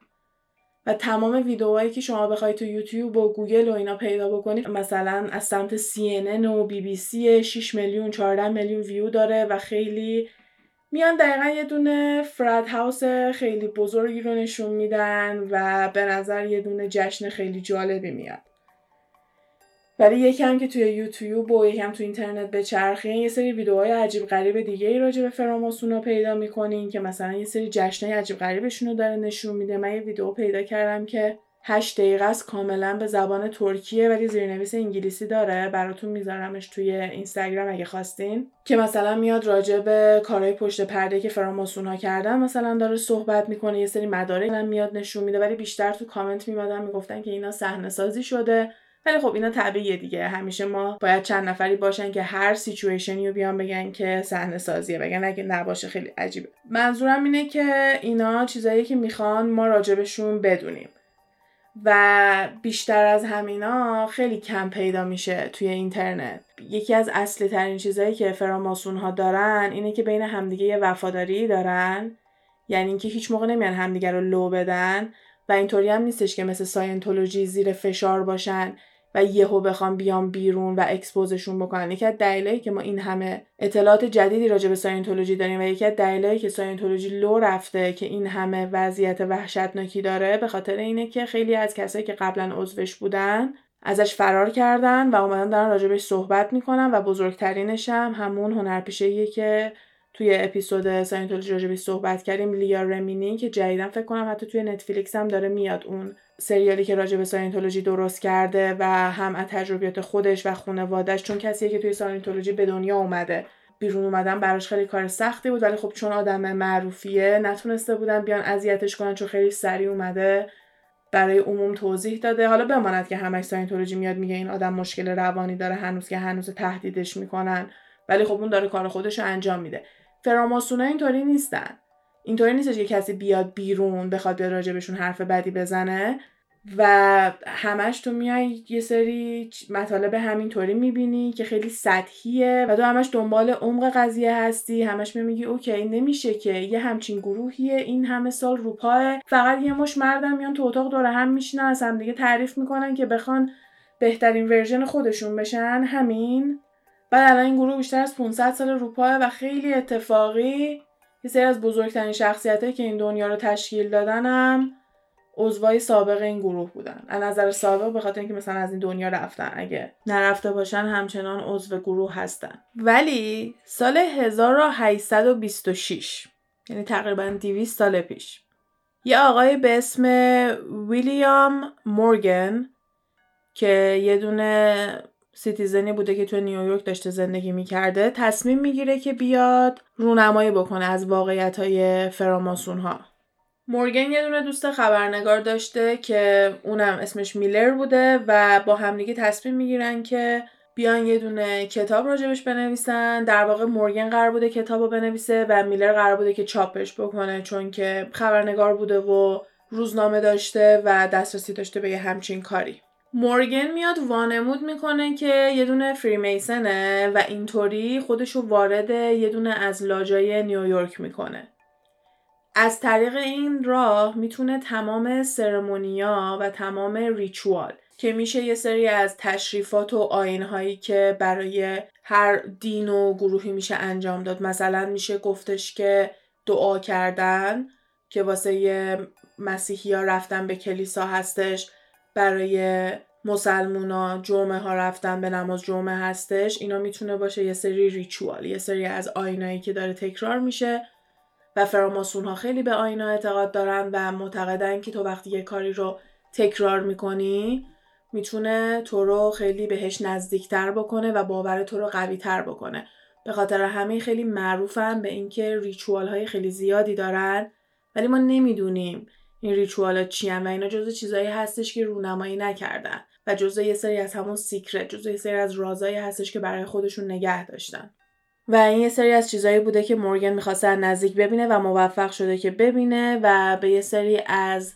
و تمام ویدئوهایی که شما بخواید تو یوتیوب و گوگل و اینا پیدا بکنید، مثلا از سمت سی ان ان و بی بی سی شش میلیون چهارده میلیون ویو داره و خیلی میان دقیقا یه دونه فراد هاوس خیلی بزرگی رو نشون میدن و به نظر یه دونه جشن خیلی جالبی میاد. ولی یکم که توی یوتیوب و یکم تو اینترنت بچرخین، یه سری ویدئوهای عجیب غریب دیگه ای راجع به فراماسونا پیدا میکنین که مثلا یه سری جشنای عجیب غریبشون رو داره نشون میده. من یه ویدئو پیدا کردم که هشت دقیقه است، کاملا به زبان ترکیه ولی زیرنویس انگلیسی داره، براتون میذارمش توی اینستاگرام اگه خواستین، که مثلا میاد راجع به کارهای پشت پرده که فراماسون‌ها کردن مثلا داره صحبت میکنه. یه سری مدارک هم میاد نشون میده، ولی بیشتر تو کامنت میمدن میگفتن که اینا صحنه سازی شده. ولی خب اینا طبیعیه دیگه، همیشه ما باید چند نفری باشن که هر سیچویشنی رو بیان بگن که صحنه سازیه، بگن اگه نباشه خیلی عجیبه. منظورم اینه که اینا چیزایی که میخوان ما راجبشون بدونیم و بیشتر از همینا خیلی کم پیدا میشه توی اینترنت. یکی از اصلی ترین چیزایی که فراماسون ها دارن اینه که بین همدیگه یه وفاداری دارن، یعنی اینکه هیچ موقع نمیان همدیگه رو لو بدن و اینطوری هم نیستش که مثل ساینتولوژی زیر فشار باشن و یهو بخوام بیام بیرون و اکسپوزشون بکنن. یکی از دلایلی که ما این همه اطلاعات جدیدی راجع به ساینتولوژی داریم و یکی از دلایلی که ساینتولوژی لو رفته که این همه وضعیت وحشتناکی داره، به خاطر اینه که خیلی از کسایی که قبلا عضوش بودن ازش فرار کردن و اومدن دارن راجعش صحبت میکنن. و بزرگترینش هم همون هنرپیشه‌ایه که توی اپیزود ساینتولوژی راجعش صحبت کردیم، لیا رمینی، که جدیداً فکر کنم حتی توی نتفلیکس هم داره میاد، اون سریالی که راجع به ساینتولوژی درست کرده و هم از تجربیات خودش و خانواده‌اش، چون کسیه که توی ساینتولوژی به دنیا اومده، بیرون اومدن براش خیلی کار سختی بود ولی خب چون آدم معروفیه نتونسته بودن بیان اذیتش کنن، چون خیلی سریع اومده برای عموم توضیح داده. حالا بماند که همش ساینتولوژی میاد میگه این آدم مشکل روانی داره هنوز، که هنوز تهدیدش میکنن، ولی خب اون داره کار خودش رو انجام میده. فراماسونا اینطوری نیستن. اینطوری نیستش که کسی بیاد بیرون بخواد به راجبشون حرف بدی بزنه و همش تو میای یه سری مطالب همینطوری میبینی که خیلی سطحیه و تو همش دنبال عمق قضیه هستی، همش میگی اوکی نمیشه که یه همچین گروهیه این همه سال روپاه، فقط یه مش مردم میان تو اتاق دور هم میشینن از هم دیگه تعریف میکنن که بخوان بهترین ورژن خودشون بشن، همین. بعد الان این گروه بیشتر از پانصد سال روپاه و خیلی اتفاقی یه سری از بزرگترین شخصیتایی که این دنیا رو تشکیل دادن هم عضوای سابق این گروه بودن. از نظر سابق به خاطر اینکه مثلا از این دنیا رفتن، اگه نرفته باشن همچنان عضو گروه هستن. ولی سال هزار و هشتصد و بیست و شش، یعنی تقریبا دویست سال پیش، یه آقای به اسم ویلیام مورگن که یه دونه سیتیزنی بوده که تو نیویورک داشته زندگی میکرده، تصمیم میگیره که بیاد رونمایی بکنه از واقعیت‌های فراماسون‌ها. مورگن یه دونه دوست خبرنگار داشته که اونم اسمش میلر بوده و با هم دیگه تصمیم میگیرن که بیان یه دونه کتاب راجبش بنویسن. در واقع مورگن قرار بوده کتابو بنویسه و میلر قرار بوده که چاپش بکنه، چون که خبرنگار بوده و روزنامه داشته و دسترسی داشته به یه همچین کاری. مورگن میاد وانمود میکنه که یه دونه فریمیسنه و اینطوری خودشو وارد یه دونه از لاجای نیویورک میکنه. از طریق این راه میتونه تمام سرمونیا و تمام ریچوال که میشه یه سری از تشریفات و آیین‌هایی که برای هر دین و گروهی میشه انجام داد، مثلا میشه گفتش که دعا کردن که واسه مسیحی ها رفتن به کلیسا هستش، برای مسلمونا جمعه ها رفتن به نماز جمعه هستش. اینا میتونه باشه یه سری ریچوال، یه سری از آیین‌هایی که داره تکرار میشه. و فراماسون ها خیلی به آیین‌ها اعتقاد دارن و معتقدن که تو وقتی یه کاری رو تکرار میکنی میتونه تو رو خیلی بهش نزدیکتر بکنه و باور تو رو قوی تر بکنه. به خاطر همین خیلی معروفن به اینکه ریچوال های خیلی زیادی دارن، ولی ما نمیدونیم این ریچوال ها چی هن و اینا جزو چیزایی هستش که رونمایی نکردن و جزو یه سری از همون سیکرت، جزو یه سری از رازایی هستش که برای خودشون نگه داشتن. و این یه سری از چیزایی بوده که مورگن میخواسته از نزدیک ببینه و موفق شده که ببینه و به یه سری از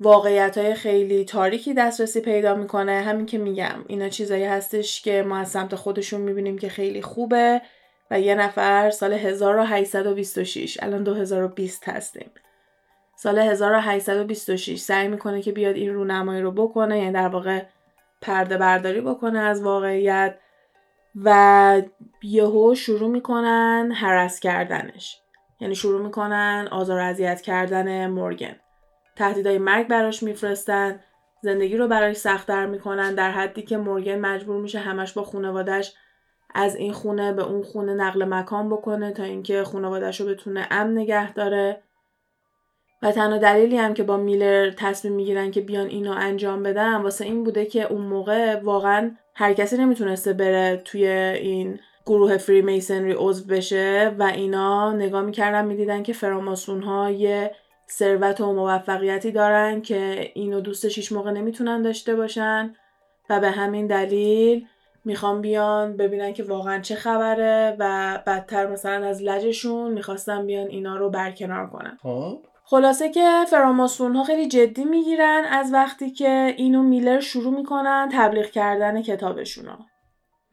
واقعیت‌های خیلی تاریکی دسترسی پیدا میکنه. همین که میگم اینا چیزایی هستش که ما از سمت خودشون میبینیم که خیلی خوبه و یه نفر سال هزار و هشتصد و بیست و شش، الان دو هزار و بیست هستیم، سال هزار و هشتصد و بیست و شش سعی میکنه که بیاد این رونمایی رو بکنه، یعنی در واقع پرده برداری بکنه از واقعیت و یهو شروع میکنن هرس کردنش، یعنی شروع میکنن آزار و اذیت کردن مورگن. تهدیدهای مرگ براش میفرستن، زندگی رو براش سخت‌تر میکنن، در حدی که مورگن مجبور میشه همش با خانواده‌اش از این خونه به اون خونه نقل مکان بکنه تا اینکه خانواده‌اش رو بتونه امن نگه داره. و تنها دلیلی هم که با میلر تصمیم میگیرن که بیان اینو انجام بدن واسه این بوده که اون موقع واقعاً هر کسی نمیتونسته بره توی این گروه فریمیسنری عضو بشه و اینا نگاه میکردن، میدیدن که فراماسون ها یه ثروت و موفقیتی دارن که اینو دوستش هیچ موقع نمیتونن داشته باشن و به همین دلیل میخوان بیان ببینن که واقعا چه خبره و بدتر مثلا از لجشون میخواستن بیان اینا رو برکنار کنن. خلاصه که فراماسون ها خیلی جدی میگیرن از وقتی که اینو میلر شروع میکنن تبلیغ کردن کتابشون ها.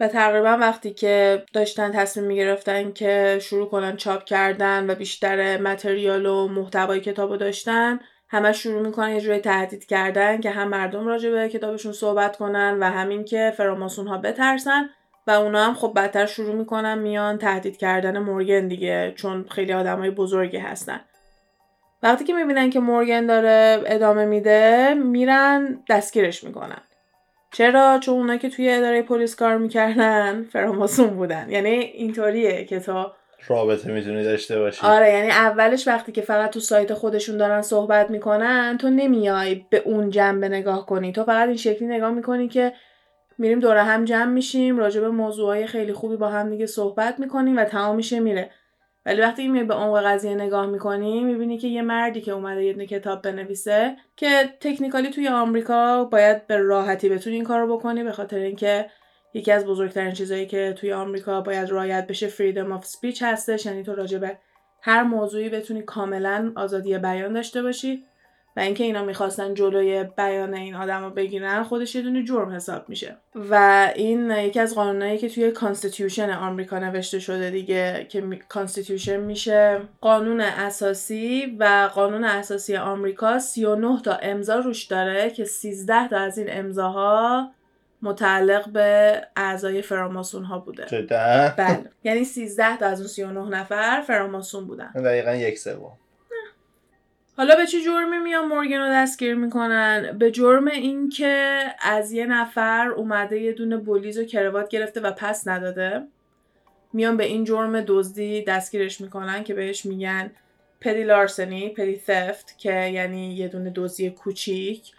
و تقریبا وقتی که داشتن تصمیم میگرفتن که شروع کنن چاپ کردن و بیشتر متریال و محتوای کتابو داشتن، همه شروع میکنن یه جوری تهدید کردن که هم مردم راجع به کتابشون صحبت کنن و همین که فراماسون ها بترسن و اونا هم خب بدتر شروع میکنن میان تهدید کردن مورگن دیگه، چون خیلی آدمای بزرگی هستن. وقتی که میبینن که مورگن داره ادامه میده میرن دستگیرش میکنن. چرا؟ چون اونا که توی اداره پلیس کار میکردن فراماسون بودن. یعنی اینطوریه که تا رابطه میتونی داشته باشی. آره، یعنی اولش وقتی که فقط تو سایت خودشون دارن صحبت میکنن تو نمیای به اون جنبه نگاه کنی، تو فقط این شکلی نگاه میکنی که میریم دوره هم جمع میشیم راجع به موضوعای خیلی خوبی با هم دیگه صحبت میکنیم و تمام میشه میره. ولی وقتی می به عمق قضیه نگاه میکنی میبینی که یه مردی که اومده یه دونه کتاب بنویسه که تکنیکالی توی آمریکا باید به راحتی بتونی این کارو بکنی، به خاطر اینکه یکی از بزرگترین چیزایی که توی آمریکا باید رعایت بشه فریدم آف اسپیچ هستش، یعنی تو راجع به هر موضوعی بتونی کاملا آزادی بیان داشته باشی و اینکه اینا میخواستن جلوی بیان این آدمو بگیرن خودش یه دونه جرم حساب میشه. و این یکی از قانونایی که توی کانستیتیوشن آمریکا نوشته شده دیگه، که کانستیتیوشن میشه قانون اساسی و قانون اساسی آمریکا سی و نه تا امضا روش داره که سیزده تا از این امضاها متعلق به اعضای فراماسون ها بوده. جدا؟ بله. یعنی سیزده تا از اون سی و نه نفر فراماسون بودن. دقیقاً یک سوم. حالا به چه جرمی میان مورگن رو دستگیر میکنن؟ به جرم این که از یه نفر اومده یه دونه بولیز و کراوات گرفته و پس نداده. میان به این جرم دزدی دستگیرش میکنن که بهش میگن پدی لارسنی، پدی ثفت، که یعنی یه دونه دزدی کوچیک.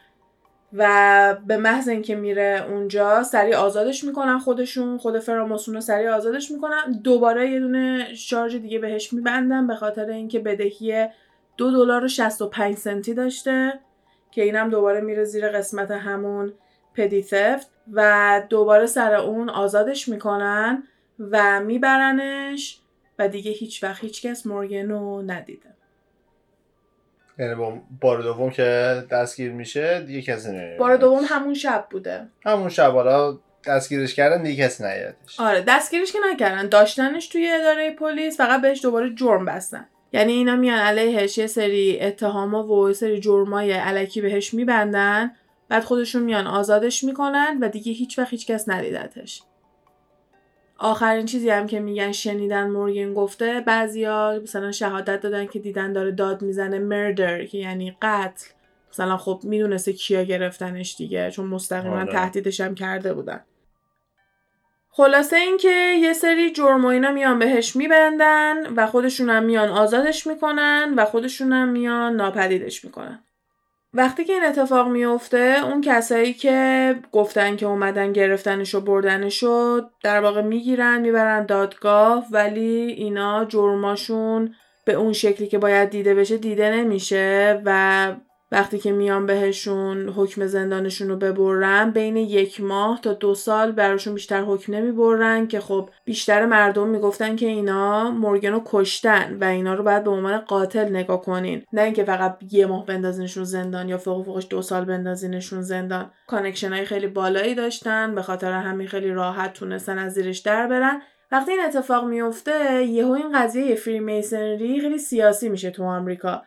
و به محض اینکه میره اونجا سریع آزادش میکنن، خودشون خود فراماسون رو سریع آزادش میکنن. دوباره یه دونه شارژ دیگه بهش میبندن به خاطر اینکه بدهی دو دلار و شست و پنج سنتی داشته، که اینم دوباره میره زیر قسمت همون پدی ثفت و دوباره سر اون آزادش میکنن و میبرنش و دیگه هیچ وقت هیچ کس مورگن رو ندیده. یعنی بار دوم که دستگیر میشه دیگه کسی نمیاد. بار دوم همون شب بوده. همون شب حالا دستگیرش کردن، دیگه کسی نیادش. آره دستگیرش که نکردن، داشتنش توی اداره پلیس، فقط بهش دوباره جرم بستن. یعنی اینا میان علیهش یه سری اتهاما و یه سری جرمای الکی بهش میبندن، بعد خودشون میان آزادش میکنن و دیگه هیچ وقت هیچ کس ندیدتش. آخرین چیزی هم که میگن شنیدن مورگن گفته، بعضیا مثلا شهادت دادن که دیدن داره داد میزنه مردر، که یعنی قتل. مثلا خب میدونسته کیا گرفتنش دیگه، چون مستقیما تهدیدش هم کرده بودن. خلاصه این که یه سری جرم و اینا میان بهش میبندن و خودشون هم میان آزادش میکنن و خودشون هم میان ناپدیدش میکنن. وقتی که این اتفاق میفته، اون کسایی که گفتن که اومدن گرفتنش و بردنش رو در واقع میگیرن، میبرن دادگاه، ولی اینا جرماشون به اون شکلی که باید دیده بشه دیده نمیشه و وقتی که میان بهشون حکم زندانشون رو ببرن، بین یک ماه تا دو سال براشون بیشتر حکم نمیبرن، که خب بیشتر مردم میگفتن که اینا مورگن رو کشتن و اینا رو باید به عنوان قاتل نگاه کنین، نه اینکه فقط یه ماه بندازینشون زندان یا فوق فوقش دو سال بندازینشون زندان. کانکشن های خیلی بالایی داشتن، به خاطر همین خیلی راحت تونستن از زیرش در برن. وقتی این اتفاق میفته، یهو این قضیه فریمیسنری خیلی سیاسی میشه تو آمریکا،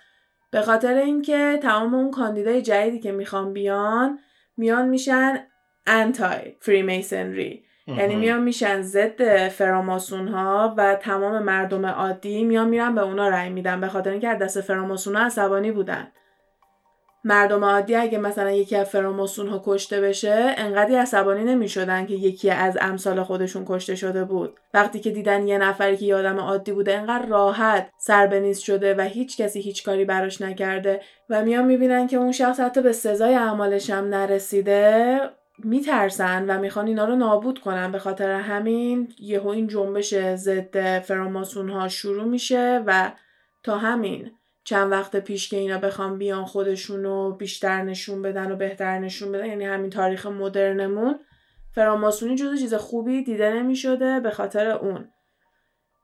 به خاطر اینکه تمام اون کاندیدای جدیدی که میخوان بیان میان میشن انتای فریمیسنری، یعنی میان میشن ضد فراماسون ها و تمام مردم عادی میان میرن به اونا رأی میدن، به خاطر اینکه از دست فراماسون ها عصبانی بودن. مردم عادی اگه مثلا یکی از فراماسون ها کشته بشه انقدر عصبانی نمیشدن که یکی از امثال خودشون کشته شده بود. وقتی که دیدن یه نفری که یه آدم عادی بوده انقدر راحت سر به نیست شده و هیچ کسی هیچ کاری براش نکرده و میان میبینن که اون شخص حتی به سزای اعمالش هم نرسیده، میترسن و میخوان اینا رو نابود کنن. به خاطر همین یهو این جنبش ضد فراماسون ها شروع میشه و تا همین چند وقت پیش که اینا بخوام بیان خودشونو بیشتر نشون بدن و بهتر نشون بدن، یعنی همین تاریخ مدرنمون، فراماسونی جزو چیز خوبی دیده نمی شده به خاطر اون.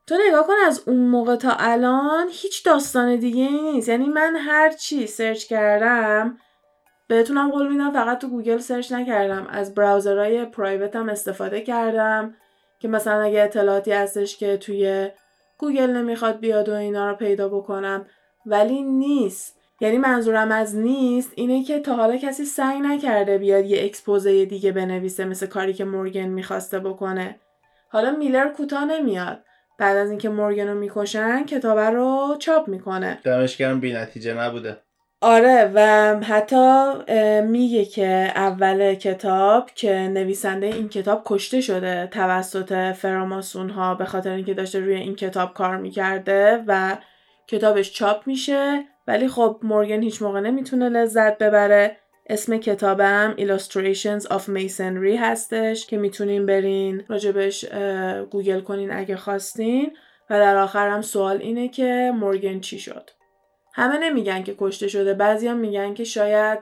تو نگاه کن از اون موقع تا الان هیچ داستان دیگه ای نیست. یعنی من هر چی سرچ کردم، بهتونم قول میدم فقط تو گوگل سرچ نکردم، از براوزرهای پرایوتم استفاده کردم که مثلا اگه اطلاعاتی هستش که توی گوگل نمیخواد بیاد و اینا رو پیدا بکنم. ولی نیست، یعنی منظورم از نیست اینه که تا حالا کسی سعی نکرده بیاد یه اکسپوزه دیگه بنویسه مثل کاری که مورگن میخواسته بکنه. حالا میلر کوتاه نمیاد، بعد از اینکه مورگن رو میکشن کتاب رو چاپ میکنه. دمش گرم، بی نتیجه نبوده. آره، و حتی میگه که اول کتاب که نویسنده این کتاب کشته شده توسط فراماسون ها به خاطر اینکه داشته روی این کتاب کار میکرده و کتابش چاپ میشه، ولی خب مورگن هیچ موقع نمیتونه لذت ببره. اسم کتابم Illustrations of Masonry هستش که میتونین برین راجبش گوگل کنین اگه خواستین. و در آخر هم سوال اینه که مورگن چی شد؟ همه نمیگن که کشته شده، بعضی هم میگن که شاید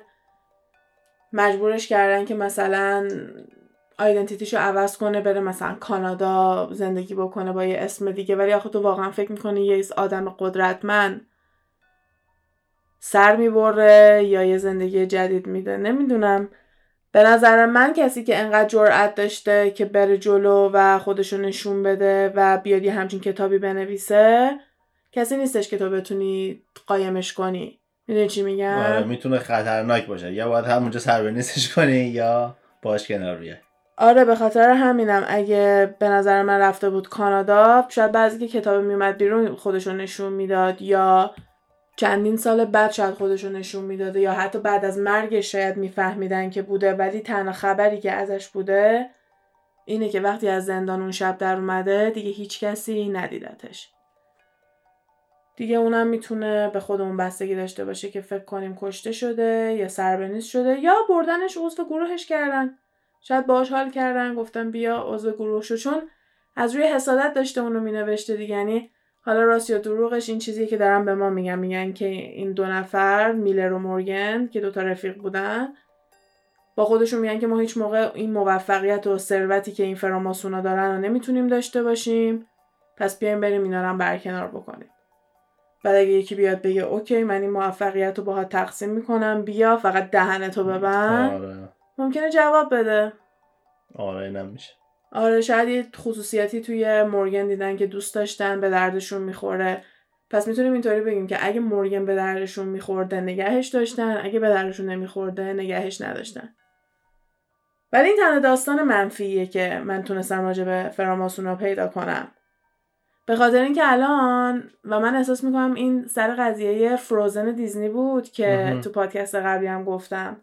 مجبورش کردن که مثلا آیدنتیتیشو عوض کنه، بره مثلا کانادا زندگی بکنه با یه اسم دیگه. ولی آخه تو واقعا فکر میکنی یه آدم قدرتمند سر میبره یا یه زندگی جدید میده؟ نمیدونم. به نظر من کسی که انقدر جرأت داشته که بره جلو و خودشو نشون بده و بیاد یه همچین کتابی بنویسه، کسی نیستش که تو بتونی قایمش کنی. میدونی چی میگم؟ میتونه خطرناک باشه، یا باید همونجا سر به نیستش کنی یا باش کنار بیای. آره، به خاطر همینم اگه به نظر من رفته بود کانادا، شاید بعضی که کتاب میومد بیرون خودشون نشون میداد یا چندین سال بعد شاید خودشو نشون میداده یا حتی بعد از مرگش شاید میفهمیدن که بوده، ولی تنها خبری که ازش بوده اینه که وقتی از زندان اون شب در اومده دیگه هیچ کسی ندیدتش. دیگه اونم میتونه به خودمون بستگی داشته باشه که فکر کنیم کشته شده یا سربنیز شده یا بردنش عضو گروهش کردن. شاید باهاش حال کردن، گفتن بیا عضو گروه شو، چون از روی حسادت داشته اونو مینوشته دیگه. یعنی حالا راست یا دروغش این چیزیه که دارن به ما میگن، میگن که این دو نفر میلر و مورگن که دوتا رفیق بودن با خودشون میگن که ما هیچ موقع این موفقیت و ثروتی که این فراماسونا دارن رو نمیتونیم داشته باشیم، پس بیایم بریم اینا رو هم برکنار بکنیم. بعد اگه یکی بیاد بگه اوکی من این موفقیت رو باهات تقسیم میکنم بیا فقط دهنتو ببند، آره. ممکنه جواب بده، آره نمیشه. آره شاید یه خصوصیتی توی مورگن دیدن که دوست داشتن به دردشون میخوره، پس میتونیم اینطوری بگیم که اگه مورگن به دردشون میخورده نگهش داشتن، اگه به دردشون نمیخورده نگهش نداشتن. ولی این تنها داستان منفیه که من تونستم راجع به فراماسونا پیدا کنم، به خاطر اینکه الان و من احساس میکنم این سر قضیه فروزن دیزنی بود که مهم. تو پادکست قبلی هم گفتم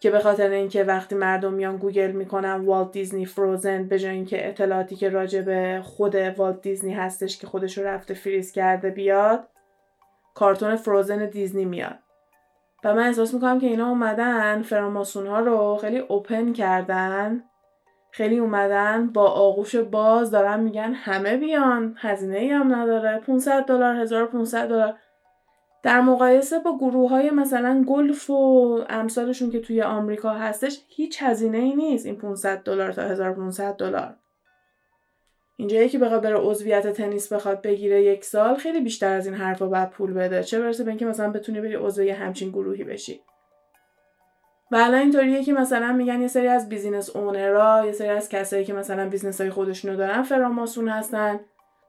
که به خاطر اینکه وقتی مردم میان گوگل میکنن والت دیزنی فروزن، به جای اینکه اطلاعاتی که راجع به خود والت دیزنی هستش که خودش رو رفته فریز کرده بیاد، کارتون فروزن دیزنی میاد. و من احساس میکنم که اینا اومدن فراماسون ها رو خیلی اوپن کردن، خیلی اومدن با آغوش باز دارن میگن همه بیان، هزینه ای هم نداره، پانصد دلار هزار و پانصد دلار. در مقایسه با گروه‌های مثلا گلف و امثالشون که توی آمریکا هستش هیچ هزینه‌ای نیست این پانصد دلار تا هزار و پانصد دلار. اینجا یکی بخواد بره عضویت تنیس بخواد بگیره یک سال خیلی بیشتر از این حرفا باید پول بده، چه برسه به اینکه مثلا بتونی بری عضو یه همچین گروهی بشی. و الان اینطوریه که مثلا میگن یه سری از بیزینس اونرها، یه سری از کسایی که مثلا بیزنس‌های خودشونو دارن فراماسون هستن،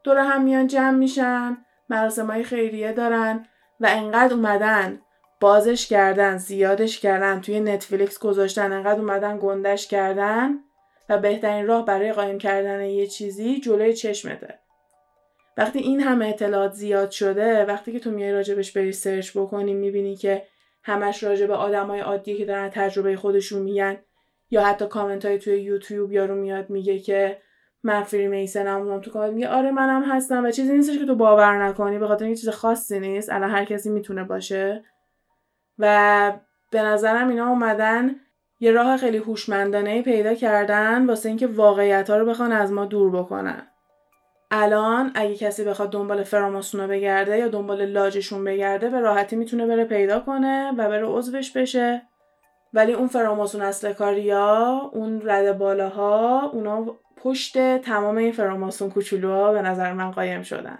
دور هم میان جمع میشن، مراسم‌های خیریه دارن و انقدر اومدن بازش کردن، زیادش کردن، توی نتفلیکس گذاشتن، انقدر اومدن گندش کردن و بهترین راه برای قایم کردن یه چیزی جلوی چشمته. وقتی این همه اطلاعات زیاد شده، وقتی که تو میای راجبش بری سرچ بکنی میبینی که همش راجب آدمای عادی که دارن تجربه خودشون میگن، یا حتی کامنت های توی یوتیوب یارو میاد میگه که من فریمیسنم، اونم تو کامنت میگه آره منم هستم، و چیزی نیستش که تو باور نکنی، به خاطر اینکه چیز خاصی نیست، الان هر کسی میتونه باشه. و به نظرم اینا اومدن یه راه خیلی هوشمندانه پیدا کردن واسه اینکه واقعیت‌ها رو بخوان از ما دور بکنن. الان اگه کسی بخواد دنبال فراماسونا بگرده یا دنبال لاجشون بگرده به راحتی میتونه بره پیدا کنه و بره عضوش بشه، ولی اون فراماسون اصل کاریا، اون رد بالاها، اونا پشت تمام این فراماسون کوچولوها به نظر من قایم شدن.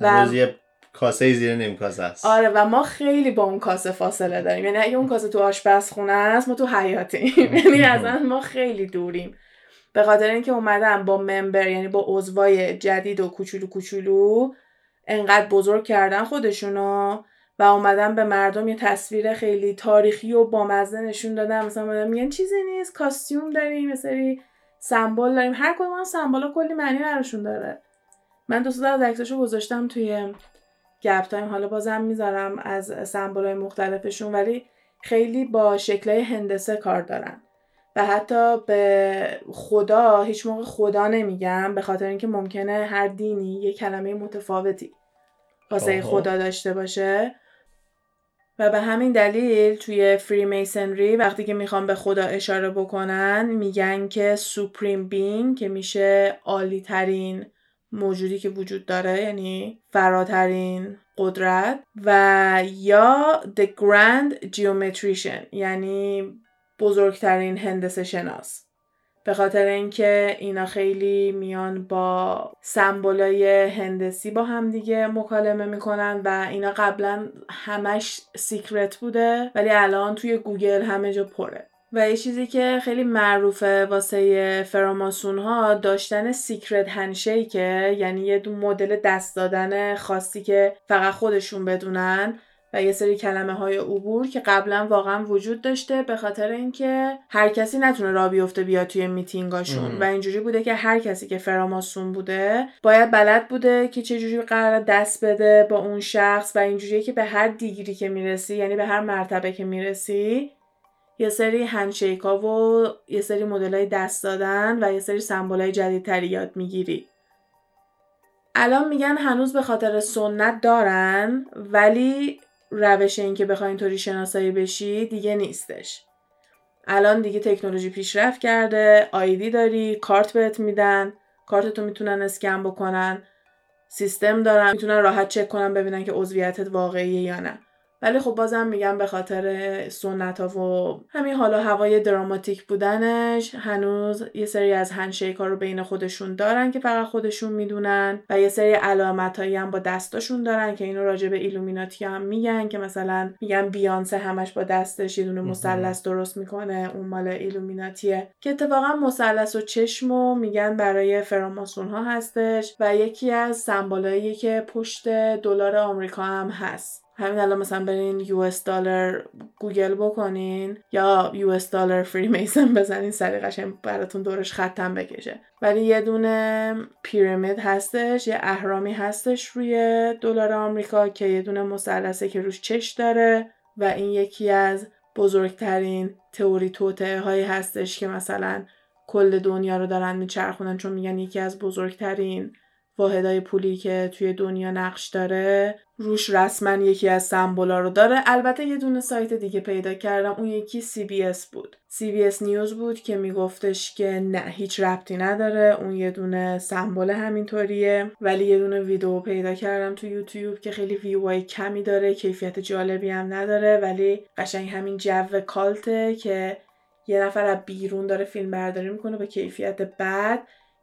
هنوز یه کاسه زیر نیم کاسه است. آره و ما خیلی با اون کاسه فاصله داریم، یعنی اگه اون کاسه تو آشپزخونه است ما تو حیاطیم، یعنی اصلا ما خیلی دوریم، به خاطر اینکه اومدن با ممبر یعنی با عضوای جدید و کوچولو کوچولو انقدر بزرگ کردن خودشونو و اومدن به مردم یه تصویر خیلی تاریخی و بامزه نشون دادن. مثلا میگن چیزی نیست، کاستیوم داریم، مثلا سمبل داریم، هر کدوم از سمبولا کلی معنی براشون داره. من دوست دارم عکساشو گذاشتم توی گپ تایم، حالا بازم میذارم از سمبولای مختلفشون، ولی خیلی با شکلای هندسه کار دارن و حتی به خدا هیچ موقع خدا نمیگم، به خاطر اینکه ممکنه هر دینی یه کلمه متفاوتی واسه خدا داشته باشه و به همین دلیل توی فریمیسنری وقتی که میخوام به خدا اشاره بکنن میگن که سوپریم بینگ که میشه عالی ترین موجودی که وجود داره، یعنی فراترین قدرت، و یا the grand geometrician یعنی بزرگترین هندسه شناس. به خاطر اینکه اینا خیلی میان با سمبولای هندسی با هم دیگه مکالمه میکنن و اینا قبلا همش سیکرت بوده ولی الان توی گوگل همه جا پره. و یه چیزی که خیلی معروفه واسه فراماسون ها داشتن سیکرت هندشیکه، یعنی یه دو مدل دست دادن خاصی که فقط خودشون بدونن و یه سری کلمه های عبور که قبلا واقعا وجود داشته، به خاطر اینکه هر کسی نتونه راه بیفته بیا توی میتینگاشون و اینجوری بوده که هر کسی که فراماسون بوده باید بلد بوده که چه جوری قرار دست بده با اون شخص و اینجوریه که به هر دیگری که میرسی، یعنی به هر مرتبه که میرسی، یه سری هندشیک‌ها و یه سری مدل‌های دست دادن و یه سری سمبول‌های جدیدتری یاد می‌گیری. الان میگن هنوز به خاطر سنت دارن، ولی روش این که بخواین طوری شناسایی بشی دیگه نیستش. الان دیگه تکنولوژی پیشرفت کرده، آیدی داری، کارت بهت میدن، کارتتو میتونن اسکن بکنن، سیستم دارن، میتونن راحت چک کنن ببینن که عضویتت واقعیه یا نه. ولی خب بازم میگم به خاطر سنت ها و همین حال و هوای دراماتیک بودنش هنوز یه سری از هندشیک ها رو بین خودشون دارن که فقط خودشون میدونن و یه سری علامت هایی هم با دستاشون دارن که اینو راجع به ایلومیناتی هم میگن، که مثلا میگن بیانسه همش با دستش یه دونه مثلث درست میکنه، اون مال ایلومیناتیه، که اتفاقا مثلث و چشمو میگن برای فراماسون ها هستش و یکی از سمبولایی که پشت دلار آمریکا هم هست. همین الان مثلا برین یو اس دلار گوگل بکنین یا یو اس دلار فری میسن بزنین، سریقش براتون دورش خطم بکشه. ولی یه دونه پیرامید هستش، یه اهرامی هستش روی دلار آمریکا که یه دونه مثلثه که روش چش داره و این یکی از بزرگترین تئوری توطئه هایی هستش که مثلا کل دنیا رو دارن میچرخونن، چون میگن یکی از بزرگترین واحدهای پولی که توی دنیا نقش داره روش رسما یکی از سمبولا رو داره. البته یه دونه سایت دیگه پیدا کردم، اون یکی سی بی اس بود، سی بی اس نیوز بود که میگفتش که نه هیچ ربطی نداره، اون یه دونه سمبول همینطوریه. ولی یه دونه ویدیو پیدا کردم تو یوتیوب که خیلی ویوهای کمی داره، کیفیت جالبی هم نداره، ولی قشنگ همین جو کالته که یه نفر از بیرون داره فیلم برداری میکنه با کیفیت بد،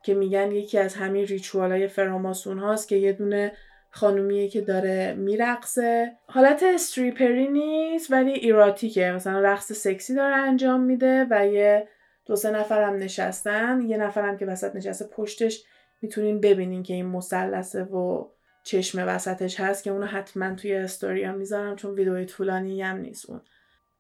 که میگن یکی از همین ریچوالای فراماسون هاست که یه دونه خانومیه که داره میرقصه، حالت استریپری نیست ولی ایراتیکه، مثلا رقص سکسی داره انجام میده و یه دو سه نفر هم نشستن، یه نفر هم که وسط نشسته پشتش میتونین ببینین که این مثلثه و چشم وسطش هست، که اونو حتما توی استوری هم میذارم چون ویدئوی طولانی هم نیست اون.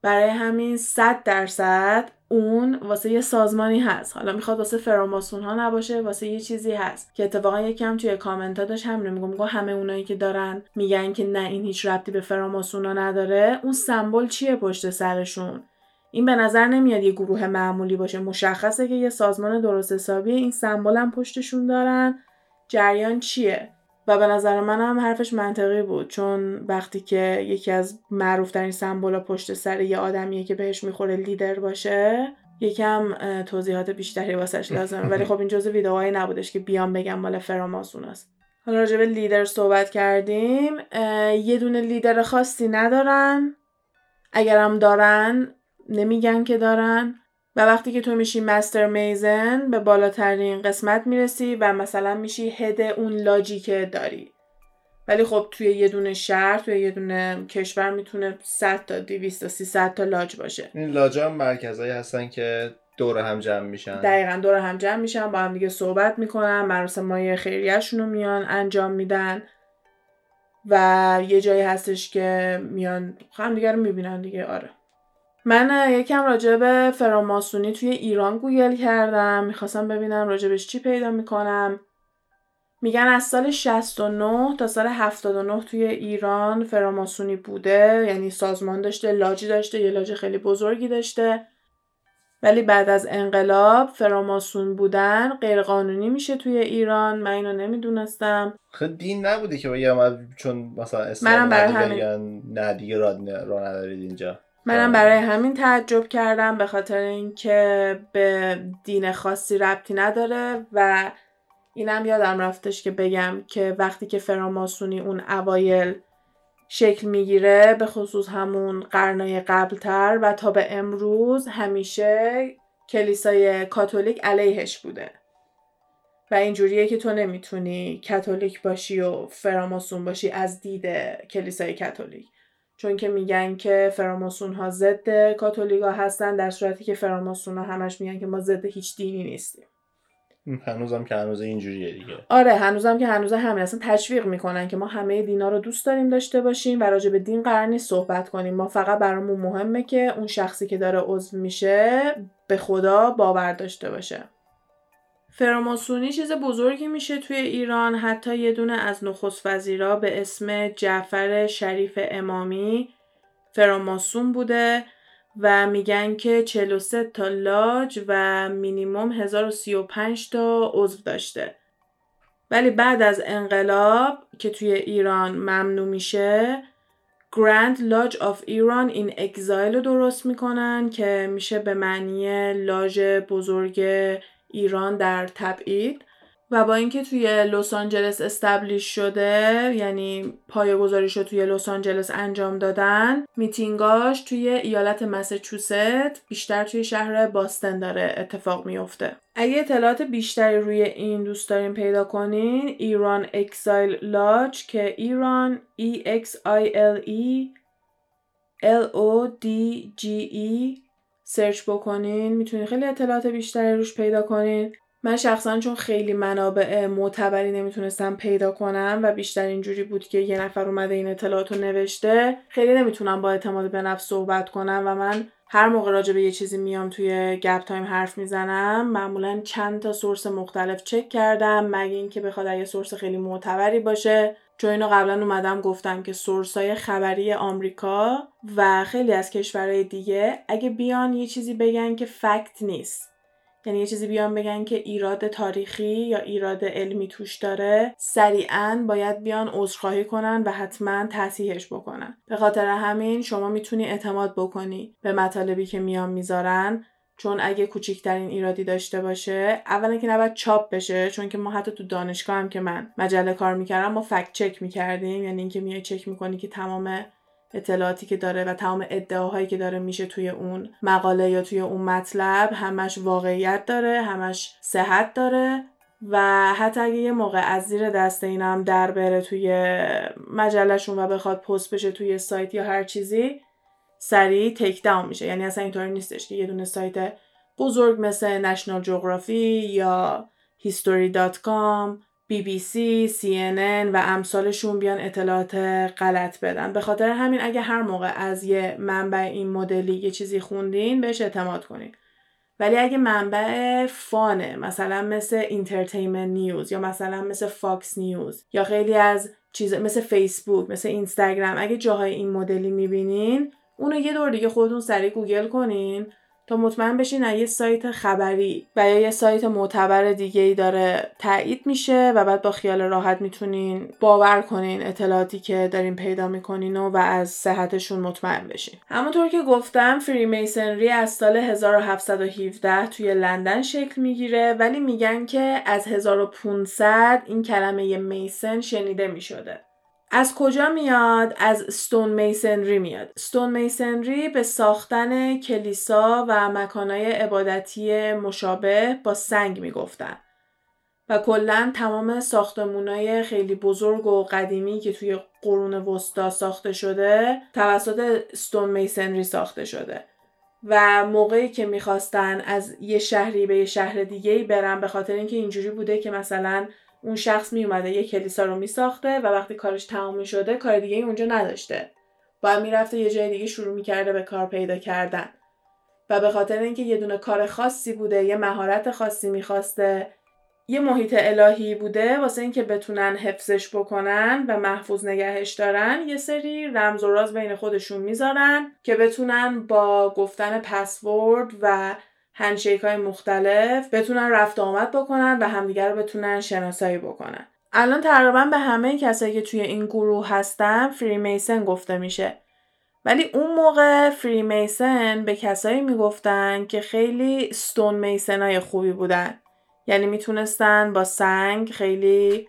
برای همین صد درصد اون واسه یه سازمانی هست، حالا میخواد واسه فراماسون ها نباشه، واسه یه چیزی هست، که اتفاقا یکم توی کامنت ها داشت همینو میگم، میگم همه اونایی که دارن میگن که نه این هیچ ربطی به فراماسون ها نداره، اون سمبل چیه پشت سرشون؟ این به نظر نمیاد یه گروه معمولی باشه، مشخصه که یه سازمان درست حسابیه، این سمبل هم پشتشون دارن، جریان چیه؟ و به نظر من هم حرفش منطقی بود، چون وقتی که یکی از معروف‌ترین سمبولا پشت سر یه آدمیه که بهش میخوره لیدر باشه، یکم توضیحات بیشتری واسش لازمه. ولی خب این جزء ویدئوهای نبودش که بیام بگم مال فراماسون است. حالا راجع به لیدر صحبت کردیم، یه دونه لیدر خاصی ندارن، اگرم دارن نمیگن که دارن، و وقتی که تو میشی مستر میزن به بالاترین قسمت میرسی و مثلا میشی هد اون لاجی که داری. ولی خب توی یه دونه شهر، توی یه دونه کشور میتونه صد تا دویست تا سیصد تا لاج باشه. این لاج هم مرکزایی هستن که دور هم جمع میشن، دقیقاً دور هم جمع میشن، با هم دیگه صحبت میکنن، مراسمای خیریه‌شون رو میان انجام میدن و یه جایی هستش که میان هم دیگه رو میبینن دیگه. آره من یکم راجع به فراماسونی توی ایران گوگل کردم، میخواستم ببینم راجبش چی پیدا میکنم. میگن از سال شصت و نه تا سال هفتاد و نه توی ایران فراماسونی بوده، یعنی سازمان داشته، لاجی داشته، یه لاج خیلی بزرگی داشته. ولی بعد از انقلاب فراماسون بودن غیرقانونی میشه توی ایران. من اینو نمیدونستم. خیلی دین نبوده که بگم، چون مثلا اسلام بگن نه دیگه راه ندارید اینجا. منم برای همین تعجب کردم، به خاطر اینکه به دین خاصی ربطی نداره. و اینم یادم رفتش که بگم که وقتی که فراماسونی اون اوایل شکل میگیره، به خصوص همون قرنهای قبلتر و تا به امروز، همیشه کلیسای کاتولیک علیهش بوده و اینجوریه که تو نمیتونی کاتولیک باشی و فراماسون باشی از دید کلیسای کاتولیک، چون که میگن که فراماسون ها ضد کاتولیکا هستن، در صورتی که فراماسون ها همش میگن که ما ضد هیچ دینی نیستیم. هنوزم که هنوز اینجوریه دیگه. آره هنوزم که هنوز همین اصلا تشویق میکنن که ما همه دینا رو دوست داریم داشته باشیم و راجع به دین قرار نیست صحبت کنیم، ما فقط برامون مهمه که اون شخصی که داره عضو میشه به خدا باور داشته باشه. فراماسونی چیز بزرگی میشه توی ایران. حتی یه دونه از نخست وزیرا به اسم جعفر شریف امامی فراماسون بوده و میگن که چهل و سه تا لاج و مینیمم هزار و سی و پنج تا عضو داشته. ولی بعد از انقلاب که توی ایران ممنوع میشه، Grand Lodge of Iran in exile رو درست میکنن که میشه به معنی لاژ بزرگ ایران در تبعید و با اینکه توی لس آنجلس استبلیش شده، یعنی پایه‌گذاریش رو توی لس آنجلس انجام دادن، میتینگاش توی ایالت مساچوست بیشتر توی شهر باستن داره اتفاق میفته. اگه اطلاعات بیشتری روی این دوست دارین پیدا کنین، ایران اکسایل لاج که ایران ای اکس آی ال ای ال او دی جی ای سرچ بکنین، میتونین خیلی اطلاعات بیشتری روش پیدا کنین. من شخصا چون خیلی منابع معتبری نمیتونستم پیدا کنم و بیشتر اینجوری بود که یه نفر اومده این اطلاعاتو نوشته، خیلی نمیتونم با اعتماد به نفس صحبت کنم و من هر موقع راجع به یه چیزی میام توی گپ تایم حرف میزنم، معمولا چند تا سورس مختلف چک کردم، مگه اینکه بخواد یه سورس خیلی معتبری باشه. چون اینو قبلا اومدم گفتم که سورس‌های خبری آمریکا و خیلی از کشورهای دیگه اگه بیان یه چیزی بگن که فکت نیست، یعنی یه چیزی بیان بگن که ایراد تاریخی یا ایراد علمی توش داره، سریعاً باید بیان عذرخواهی کنن و حتماً تصحیحش بکنن. به خاطر همین شما میتونی اعتماد بکنی به مطالبی که میان میذارن، چون اگه کوچکترین ایرادی داشته باشه، اولا که نباید چاپ بشه، چون که ما حتی تو دانشگاه هم که من مجله کار میکردم ما فکت چک میکردیم، یعنی اینکه میای چک میکنی که تمام اطلاعاتی که داره و تمام ادعاهایی که داره میشه توی اون مقاله یا توی اون مطلب همش واقعیت داره، همش صحت داره. و حتی اگه یه موقع از زیر دست اینا هم در بره توی مجلهشون و بخواد پست بشه توی سایت یا هر چیزی، سریع تیک داون میشه. یعنی اصلا اینطوری نیستش که یه دونه سایت بزرگ مثل نشنال جغرافی یا هیستوری دات کام، بی بی سی، سی ان ان و امثالشون بیان اطلاعات غلط بدن. به خاطر همین اگه هر موقع از یه منبع این مدلی یه چیزی خوندین بهش اعتماد کنین. ولی اگه منبع فانه، مثلا مثل اینترتینمنت نیوز یا مثلا مثل فاکس نیوز یا خیلی از چیز مثل فیسبوک، مثل اینستاگرام، اگه جاهای این مدلی میبینین اونو یه دور دیگه خودتون سریع گوگل کنین تا مطمئن بشین از یه سایت خبری و یا یه سایت معتبر دیگه‌ای داره تایید میشه و بعد با خیال راحت میتونین باور کنین اطلاعاتی که دارین پیدا میکنین و, و از صحتشون مطمئن بشین. همونطور که گفتم فریمیسنری از سال هزار و هفتصد و هفده توی لندن شکل میگیره، ولی میگن که از هزار و پانصد این کلمه میسن شنیده میشده. از کجا میاد؟ از ستون میسنری میاد. ستون میسنری به ساختن کلیسا و مکانهای عبادتی مشابه با سنگ میگفتن و کلن تمام ساختمونای خیلی بزرگ و قدیمی که توی قرون وسطا ساخته شده توسط ستون میسنری ساخته شده. و موقعی که میخواستن از یه شهری به یه شهر دیگه‌ای برن، به خاطر اینکه اینجوری بوده که مثلا اون شخص می اومده یه کلیسا رو می ساخته و وقتی کارش تمام شده کار دیگه اونجا نداشته، باید می رفته یه جای دیگه شروع می کرده به کار پیدا کردن. و به خاطر اینکه یه دونه کار خاصی بوده، یه مهارت خاصی می خواسته، یه محیط الهی بوده، واسه اینکه بتونن حفظش بکنن و محفوظ نگهش دارن یه سری رمز و راز بین خودشون می زارن که بتونن با گفتن پسورد و هندشیک های مختلف بتونن رفت آمد بکنن و همدیگر رو بتونن شناسایی بکنن. الان تقریبا به همه کسایی که توی این گروه هستن فریمیسن گفته میشه، ولی اون موقع فریمیسن به کسایی میگفتن که خیلی ستون میسن های خوبی بودن، یعنی میتونستن با سنگ خیلی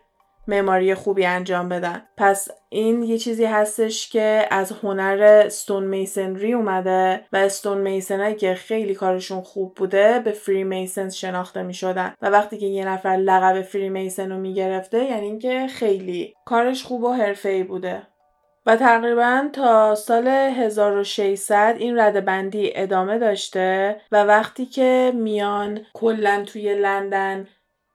معماری خوبی انجام بدن. پس این یه چیزی هستش که از هنر ستون میسنری اومده و ستون میسنایی که خیلی کارشون خوب بوده به فری میسنز شناخته می شدن و وقتی که یه نفر لقب فری میسن رو می گرفته یعنی اینکه خیلی کارش خوب و حرفه‌ای بوده. و تقریبا تا سال هزار و ششصد این ردبندی ادامه داشته و وقتی که میان کلن توی لندن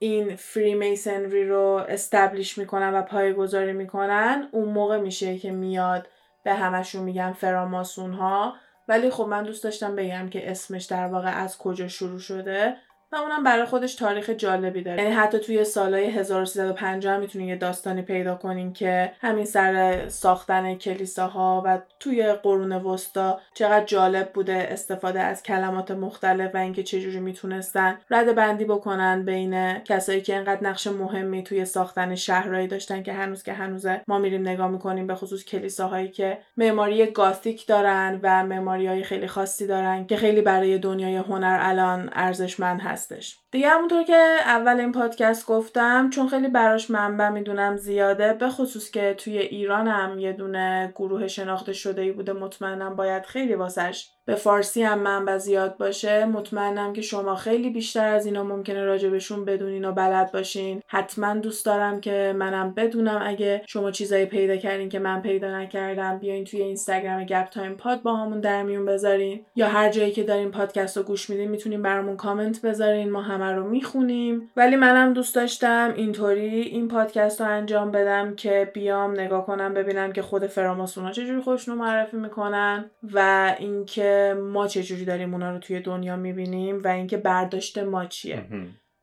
این فریمیسنری رو استبلیش میکنن و پایه‌گذاری میکنن، اون موقع میشه که میاد به همشون میگن فراماسون ها. ولی خب من دوست داشتم بگم که اسمش در واقع از کجا شروع شده و اونم برای خودش تاریخ جالبی داره. یعنی حتی توی سالهای هزار و سیصد و پنجاه هم میتونین یه داستانی پیدا کنین که همین سر ساختن کلیساها و توی قرون وسطا چقدر جالب بوده استفاده از کلمات مختلف و اینکه چجوری میتونستن ردبندی بکنن بین کسایی که اینقدر نقش مهمی توی ساختن شهرهایی داشتن که هنوز که هنوزه ما میریم نگاه میکنیم، به خصوص کلیساهایی که معماری گاتیک دارن و معماریای خیلی خاصی دارن که خیلی برای دنیای هنر الان ارزشمند هست. دیگه همونطور که اول این پادکست گفتم، چون خیلی براش منبع میدونم زیاده، به خصوص که توی ایران هم یه دونه گروه شناخته شده‌ای بوده، مطمئنم باید خیلی واسش به فارسی هم منبع زیاد باشه. مطمئنم که شما خیلی بیشتر از اینا ممکنه راجبشون بدونین و بلد باشین. حتما دوست دارم که منم بدونم. اگه شما چیزایی پیدا کردین که من پیدا نکردم، بیاین توی اینستاگرام گپ تایم پاد با همون در میون بذارین، یا هر جایی که دارین پادکست رو گوش میدین میتونین برامون کامنت بذارین، ما همه رو میخونیم. ولی منم دوست داشتم اینطوری این پادکست رو انجام بدم که بیام نگاه کنم ببینم که خود فراماسونا چجوری خودشونو معرفی میکنن و اینکه ما چجوری داریم اونا رو توی دنیا میبینیم و اینکه برداشت ما چیه.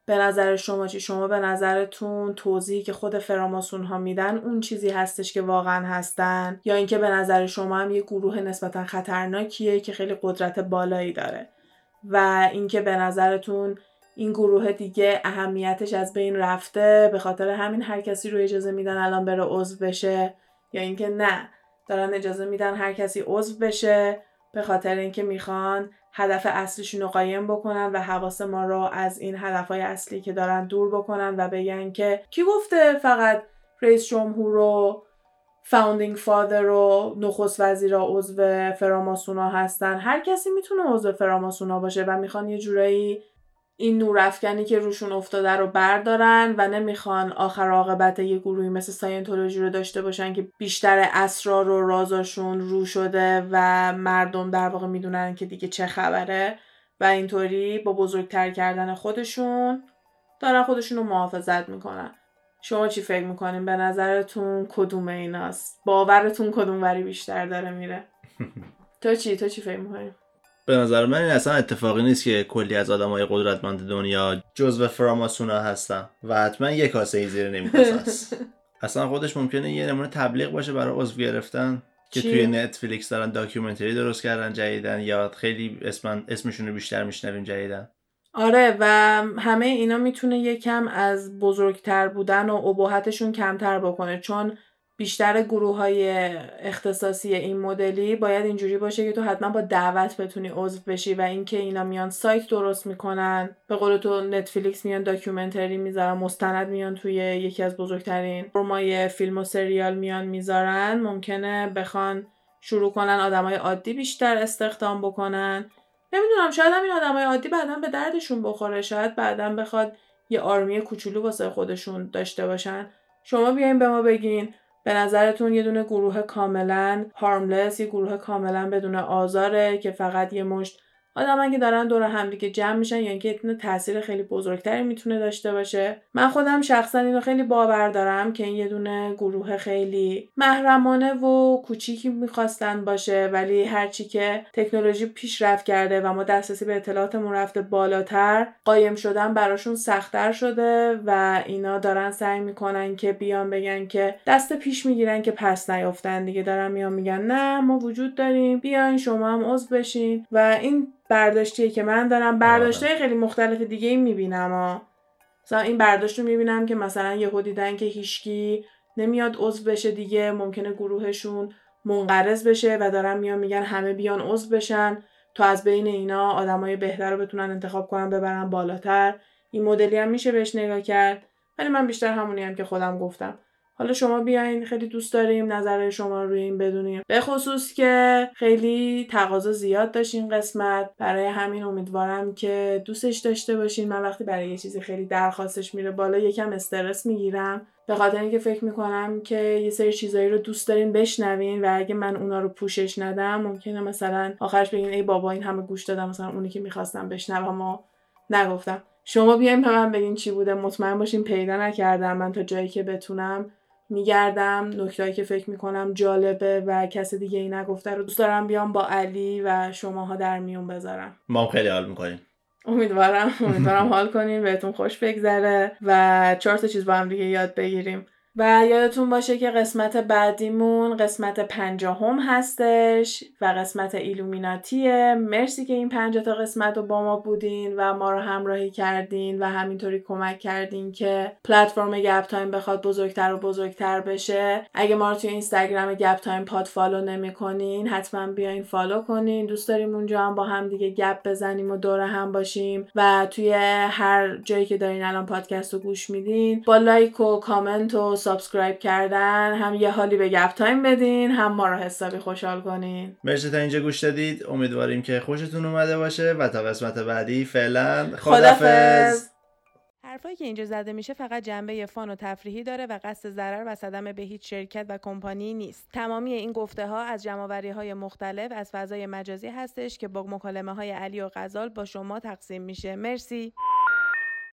به نظر شما چی؟ شما به نظرتون توضیحی که خود فراماسون ها میدن اون چیزی هستش که واقعا هستن، یا اینکه به نظر شما هم یه گروه نسبتا خطرناکیه که خیلی قدرت بالایی داره و اینکه به نظرتون این گروه دیگه اهمیتش از بین رفته، به خاطر همین هر کسی رو اجازه میدن الان بره عضو بشه، یا اینکه نه، دارن اجازه میدن هر کسی عضو بشه به خاطر اینکه میخوان هدف اصلیشون رو قایم بکنن و حواس ما رو از این هدفهای اصلی که دارن دور بکنن و بگن که کی گفته فقط رئیس جمهور و فاوندینگ فادر و نخست وزیر عضو فراماسونا هستن. هر کسی میتونه عضو فراماسونا باشه و میخوان یه جورایی این نورافکنی که روشون افتاده رو بردارن و نمیخوان آخر عاقبت یه گروهی مثل ساینتولوژی رو داشته باشن که بیشتر اسرار و رازاشون رو شده و مردم در واقع میدونن که دیگه چه خبره و اینطوری با بزرگتر کردن خودشون دارن خودشون رو محافظت میکنن. شما چی فکر میکنین؟ به نظرتون کدوم ایناست؟ باورتون کدوم وری بیشتر داره میره؟ تو چی؟ تو چی فکر میکنین؟ به نظر من این اصلا اتفاقی نیست که کلی از آدمای قدرتمند دنیا جزو فراماسونا هستن و حتما یک کاسه زیر نمیکاسه است. اصلا خودش ممکنه یه نمونه تبلیغ باشه برای عضو گرفتن که توی نتفلیکس دارن داکیومنتری درست کردن جدیدن، یا خیلی اسم اسمشون رو بیشتر میشنویم جدیدن. آره، و همه اینا میتونه یکم از بزرگتر بودن و ابهتشون کمتر بکنه، چون بیشتر گروه‌های اختصاصی این مدلی باید اینجوری باشه که تو حتما با دعوت بتونی عضو بشی و اینکه اینا میان سایت درست میکنن، به قول تو نتفلیکس میان داکیومنتری میذارن، مستند میان توی یکی از بزرگترین فرمای فیلم و سریال میان میذارن، ممکنه بخوان شروع کنن آدمای عادی بیشتر استخدام بکنن. نمیدونم، شاید هم این آدمای عادی بعداً به دردشون بخوره، شاید بعداً بخواد یه آرمی کوچولو واسه خودشون داشته باشن. شما بیاین به ما بگین به نظرتون یه دونه گروه کاملا هارملس، یه گروه کاملا بدون آزاره که فقط یه مشت آدمن که دارن دور هم دیگه جمع میشن، یا اینکه یه دونه تاثیر خیلی بزرگتری میتونه داشته باشه. من خودم شخصا اینو خیلی باور دارم که این یه دونه گروه خیلی محرمانه و کوچیکی میخواستن باشه، ولی هرچی که تکنولوژی پیشرفت کرده و ما دسترسی به اطلاعاتمون رفته بالاتر، قایم شدن براشون سخت‌تر شده و اینا دارن سعی میکنن که بیان بگن که دست پیش میگیرن که پس نیافتن دیگه، دارن میان میگن نه ما وجود داریم، بیاین شما هم عضو بشین. و این برداشتیه که من دارم. برداشتای خیلی مختلف دیگه ای میبینم ها. مثلا این برداشت رو میبینم که مثلا یهو دیدن که هیچکی نمیاد عضو بشه دیگه، ممکنه گروهشون منقرض بشه و دارن میان میگن همه بیان عضو بشن تا از بین اینا آدمای بهتر رو بتونن انتخاب کنن ببرن بالاتر. این مدلی هم میشه بهش نگاه کرد، ولی من بیشتر همونی هم که خودم گفتم. حالا شما بیاین، خیلی دوست داریم نظر شما رو روی این بدونیم، به خصوص که خیلی تقاضا زیاد داشت این قسمت، برای همین امیدوارم که دوستش داشته باشین. من وقتی برای یه چیزی خیلی درخواستش میره بالا یکم استرس میگیرم، به خاطر اینکه فکر میکنم که یه سری چیزایی رو دوست دارین بشنوین و اگه من اونا رو پوشش ندم ممکنه مثلا آخرش بگین ای بابا این همه گوش دادم مثلا اونی که میخواستم بشنوم و نگفتم. شما بیایم هم, هم بگین چی بوده. مطمئن باشین پیدا نکردم. من تا جایی که بتونم میگردم، نکته‌ای که فکر میکنم جالبه و کس دیگه ای نگفته رو دوست دارم بیام با علی و شماها در میون بذارم. ما خیلی حال میکنیم. امیدوارم امیدوارم حال کنین، بهتون خوش بگذره و چهار تا چیز با هم دیگه یاد بگیریم. و یادتون باشه که قسمت بعدیمون قسمت پنجاهم هستش و قسمت ایلومیناتیه. مرسی که این پنجاه تا قسمت رو با ما بودین و ما رو همراهی کردین و همینطوری کمک کردین که پلتفرم گپ تایم بخواد بزرگتر و بزرگتر بشه. اگه ما رو توی اینستاگرام گپ تایم پاد فالو نمی‌کنین، حتما بیاین فالو کنین. دوست داریم اونجا هم با هم دیگه گپ بزنیم و دور هم باشیم. و توی هر جایی که دارین الان پادکست رو گوش میدین، با لایک و کامنت و سابسکرایب کردن هم یه حالی به گپ تایم بدین، هم ما رو حسابی خوشحال کنین. مرسی تا اینجا گوش دادید. امیدواریم که خوشتون اومده باشه و تا قسمت بعدی فعلا خدافظ. حرفایی که اینجا زده میشه فقط جنبه فان و تفریحی داره و قصد ضرر و صدمه به هیچ شرکت و کمپانی نیست. تمامی این گفته ها از جمع‌آوری‌های مختلف از فضای مجازی هستش که با مکالمه های علی و غزال با شما تقسیم میشه. مرسی.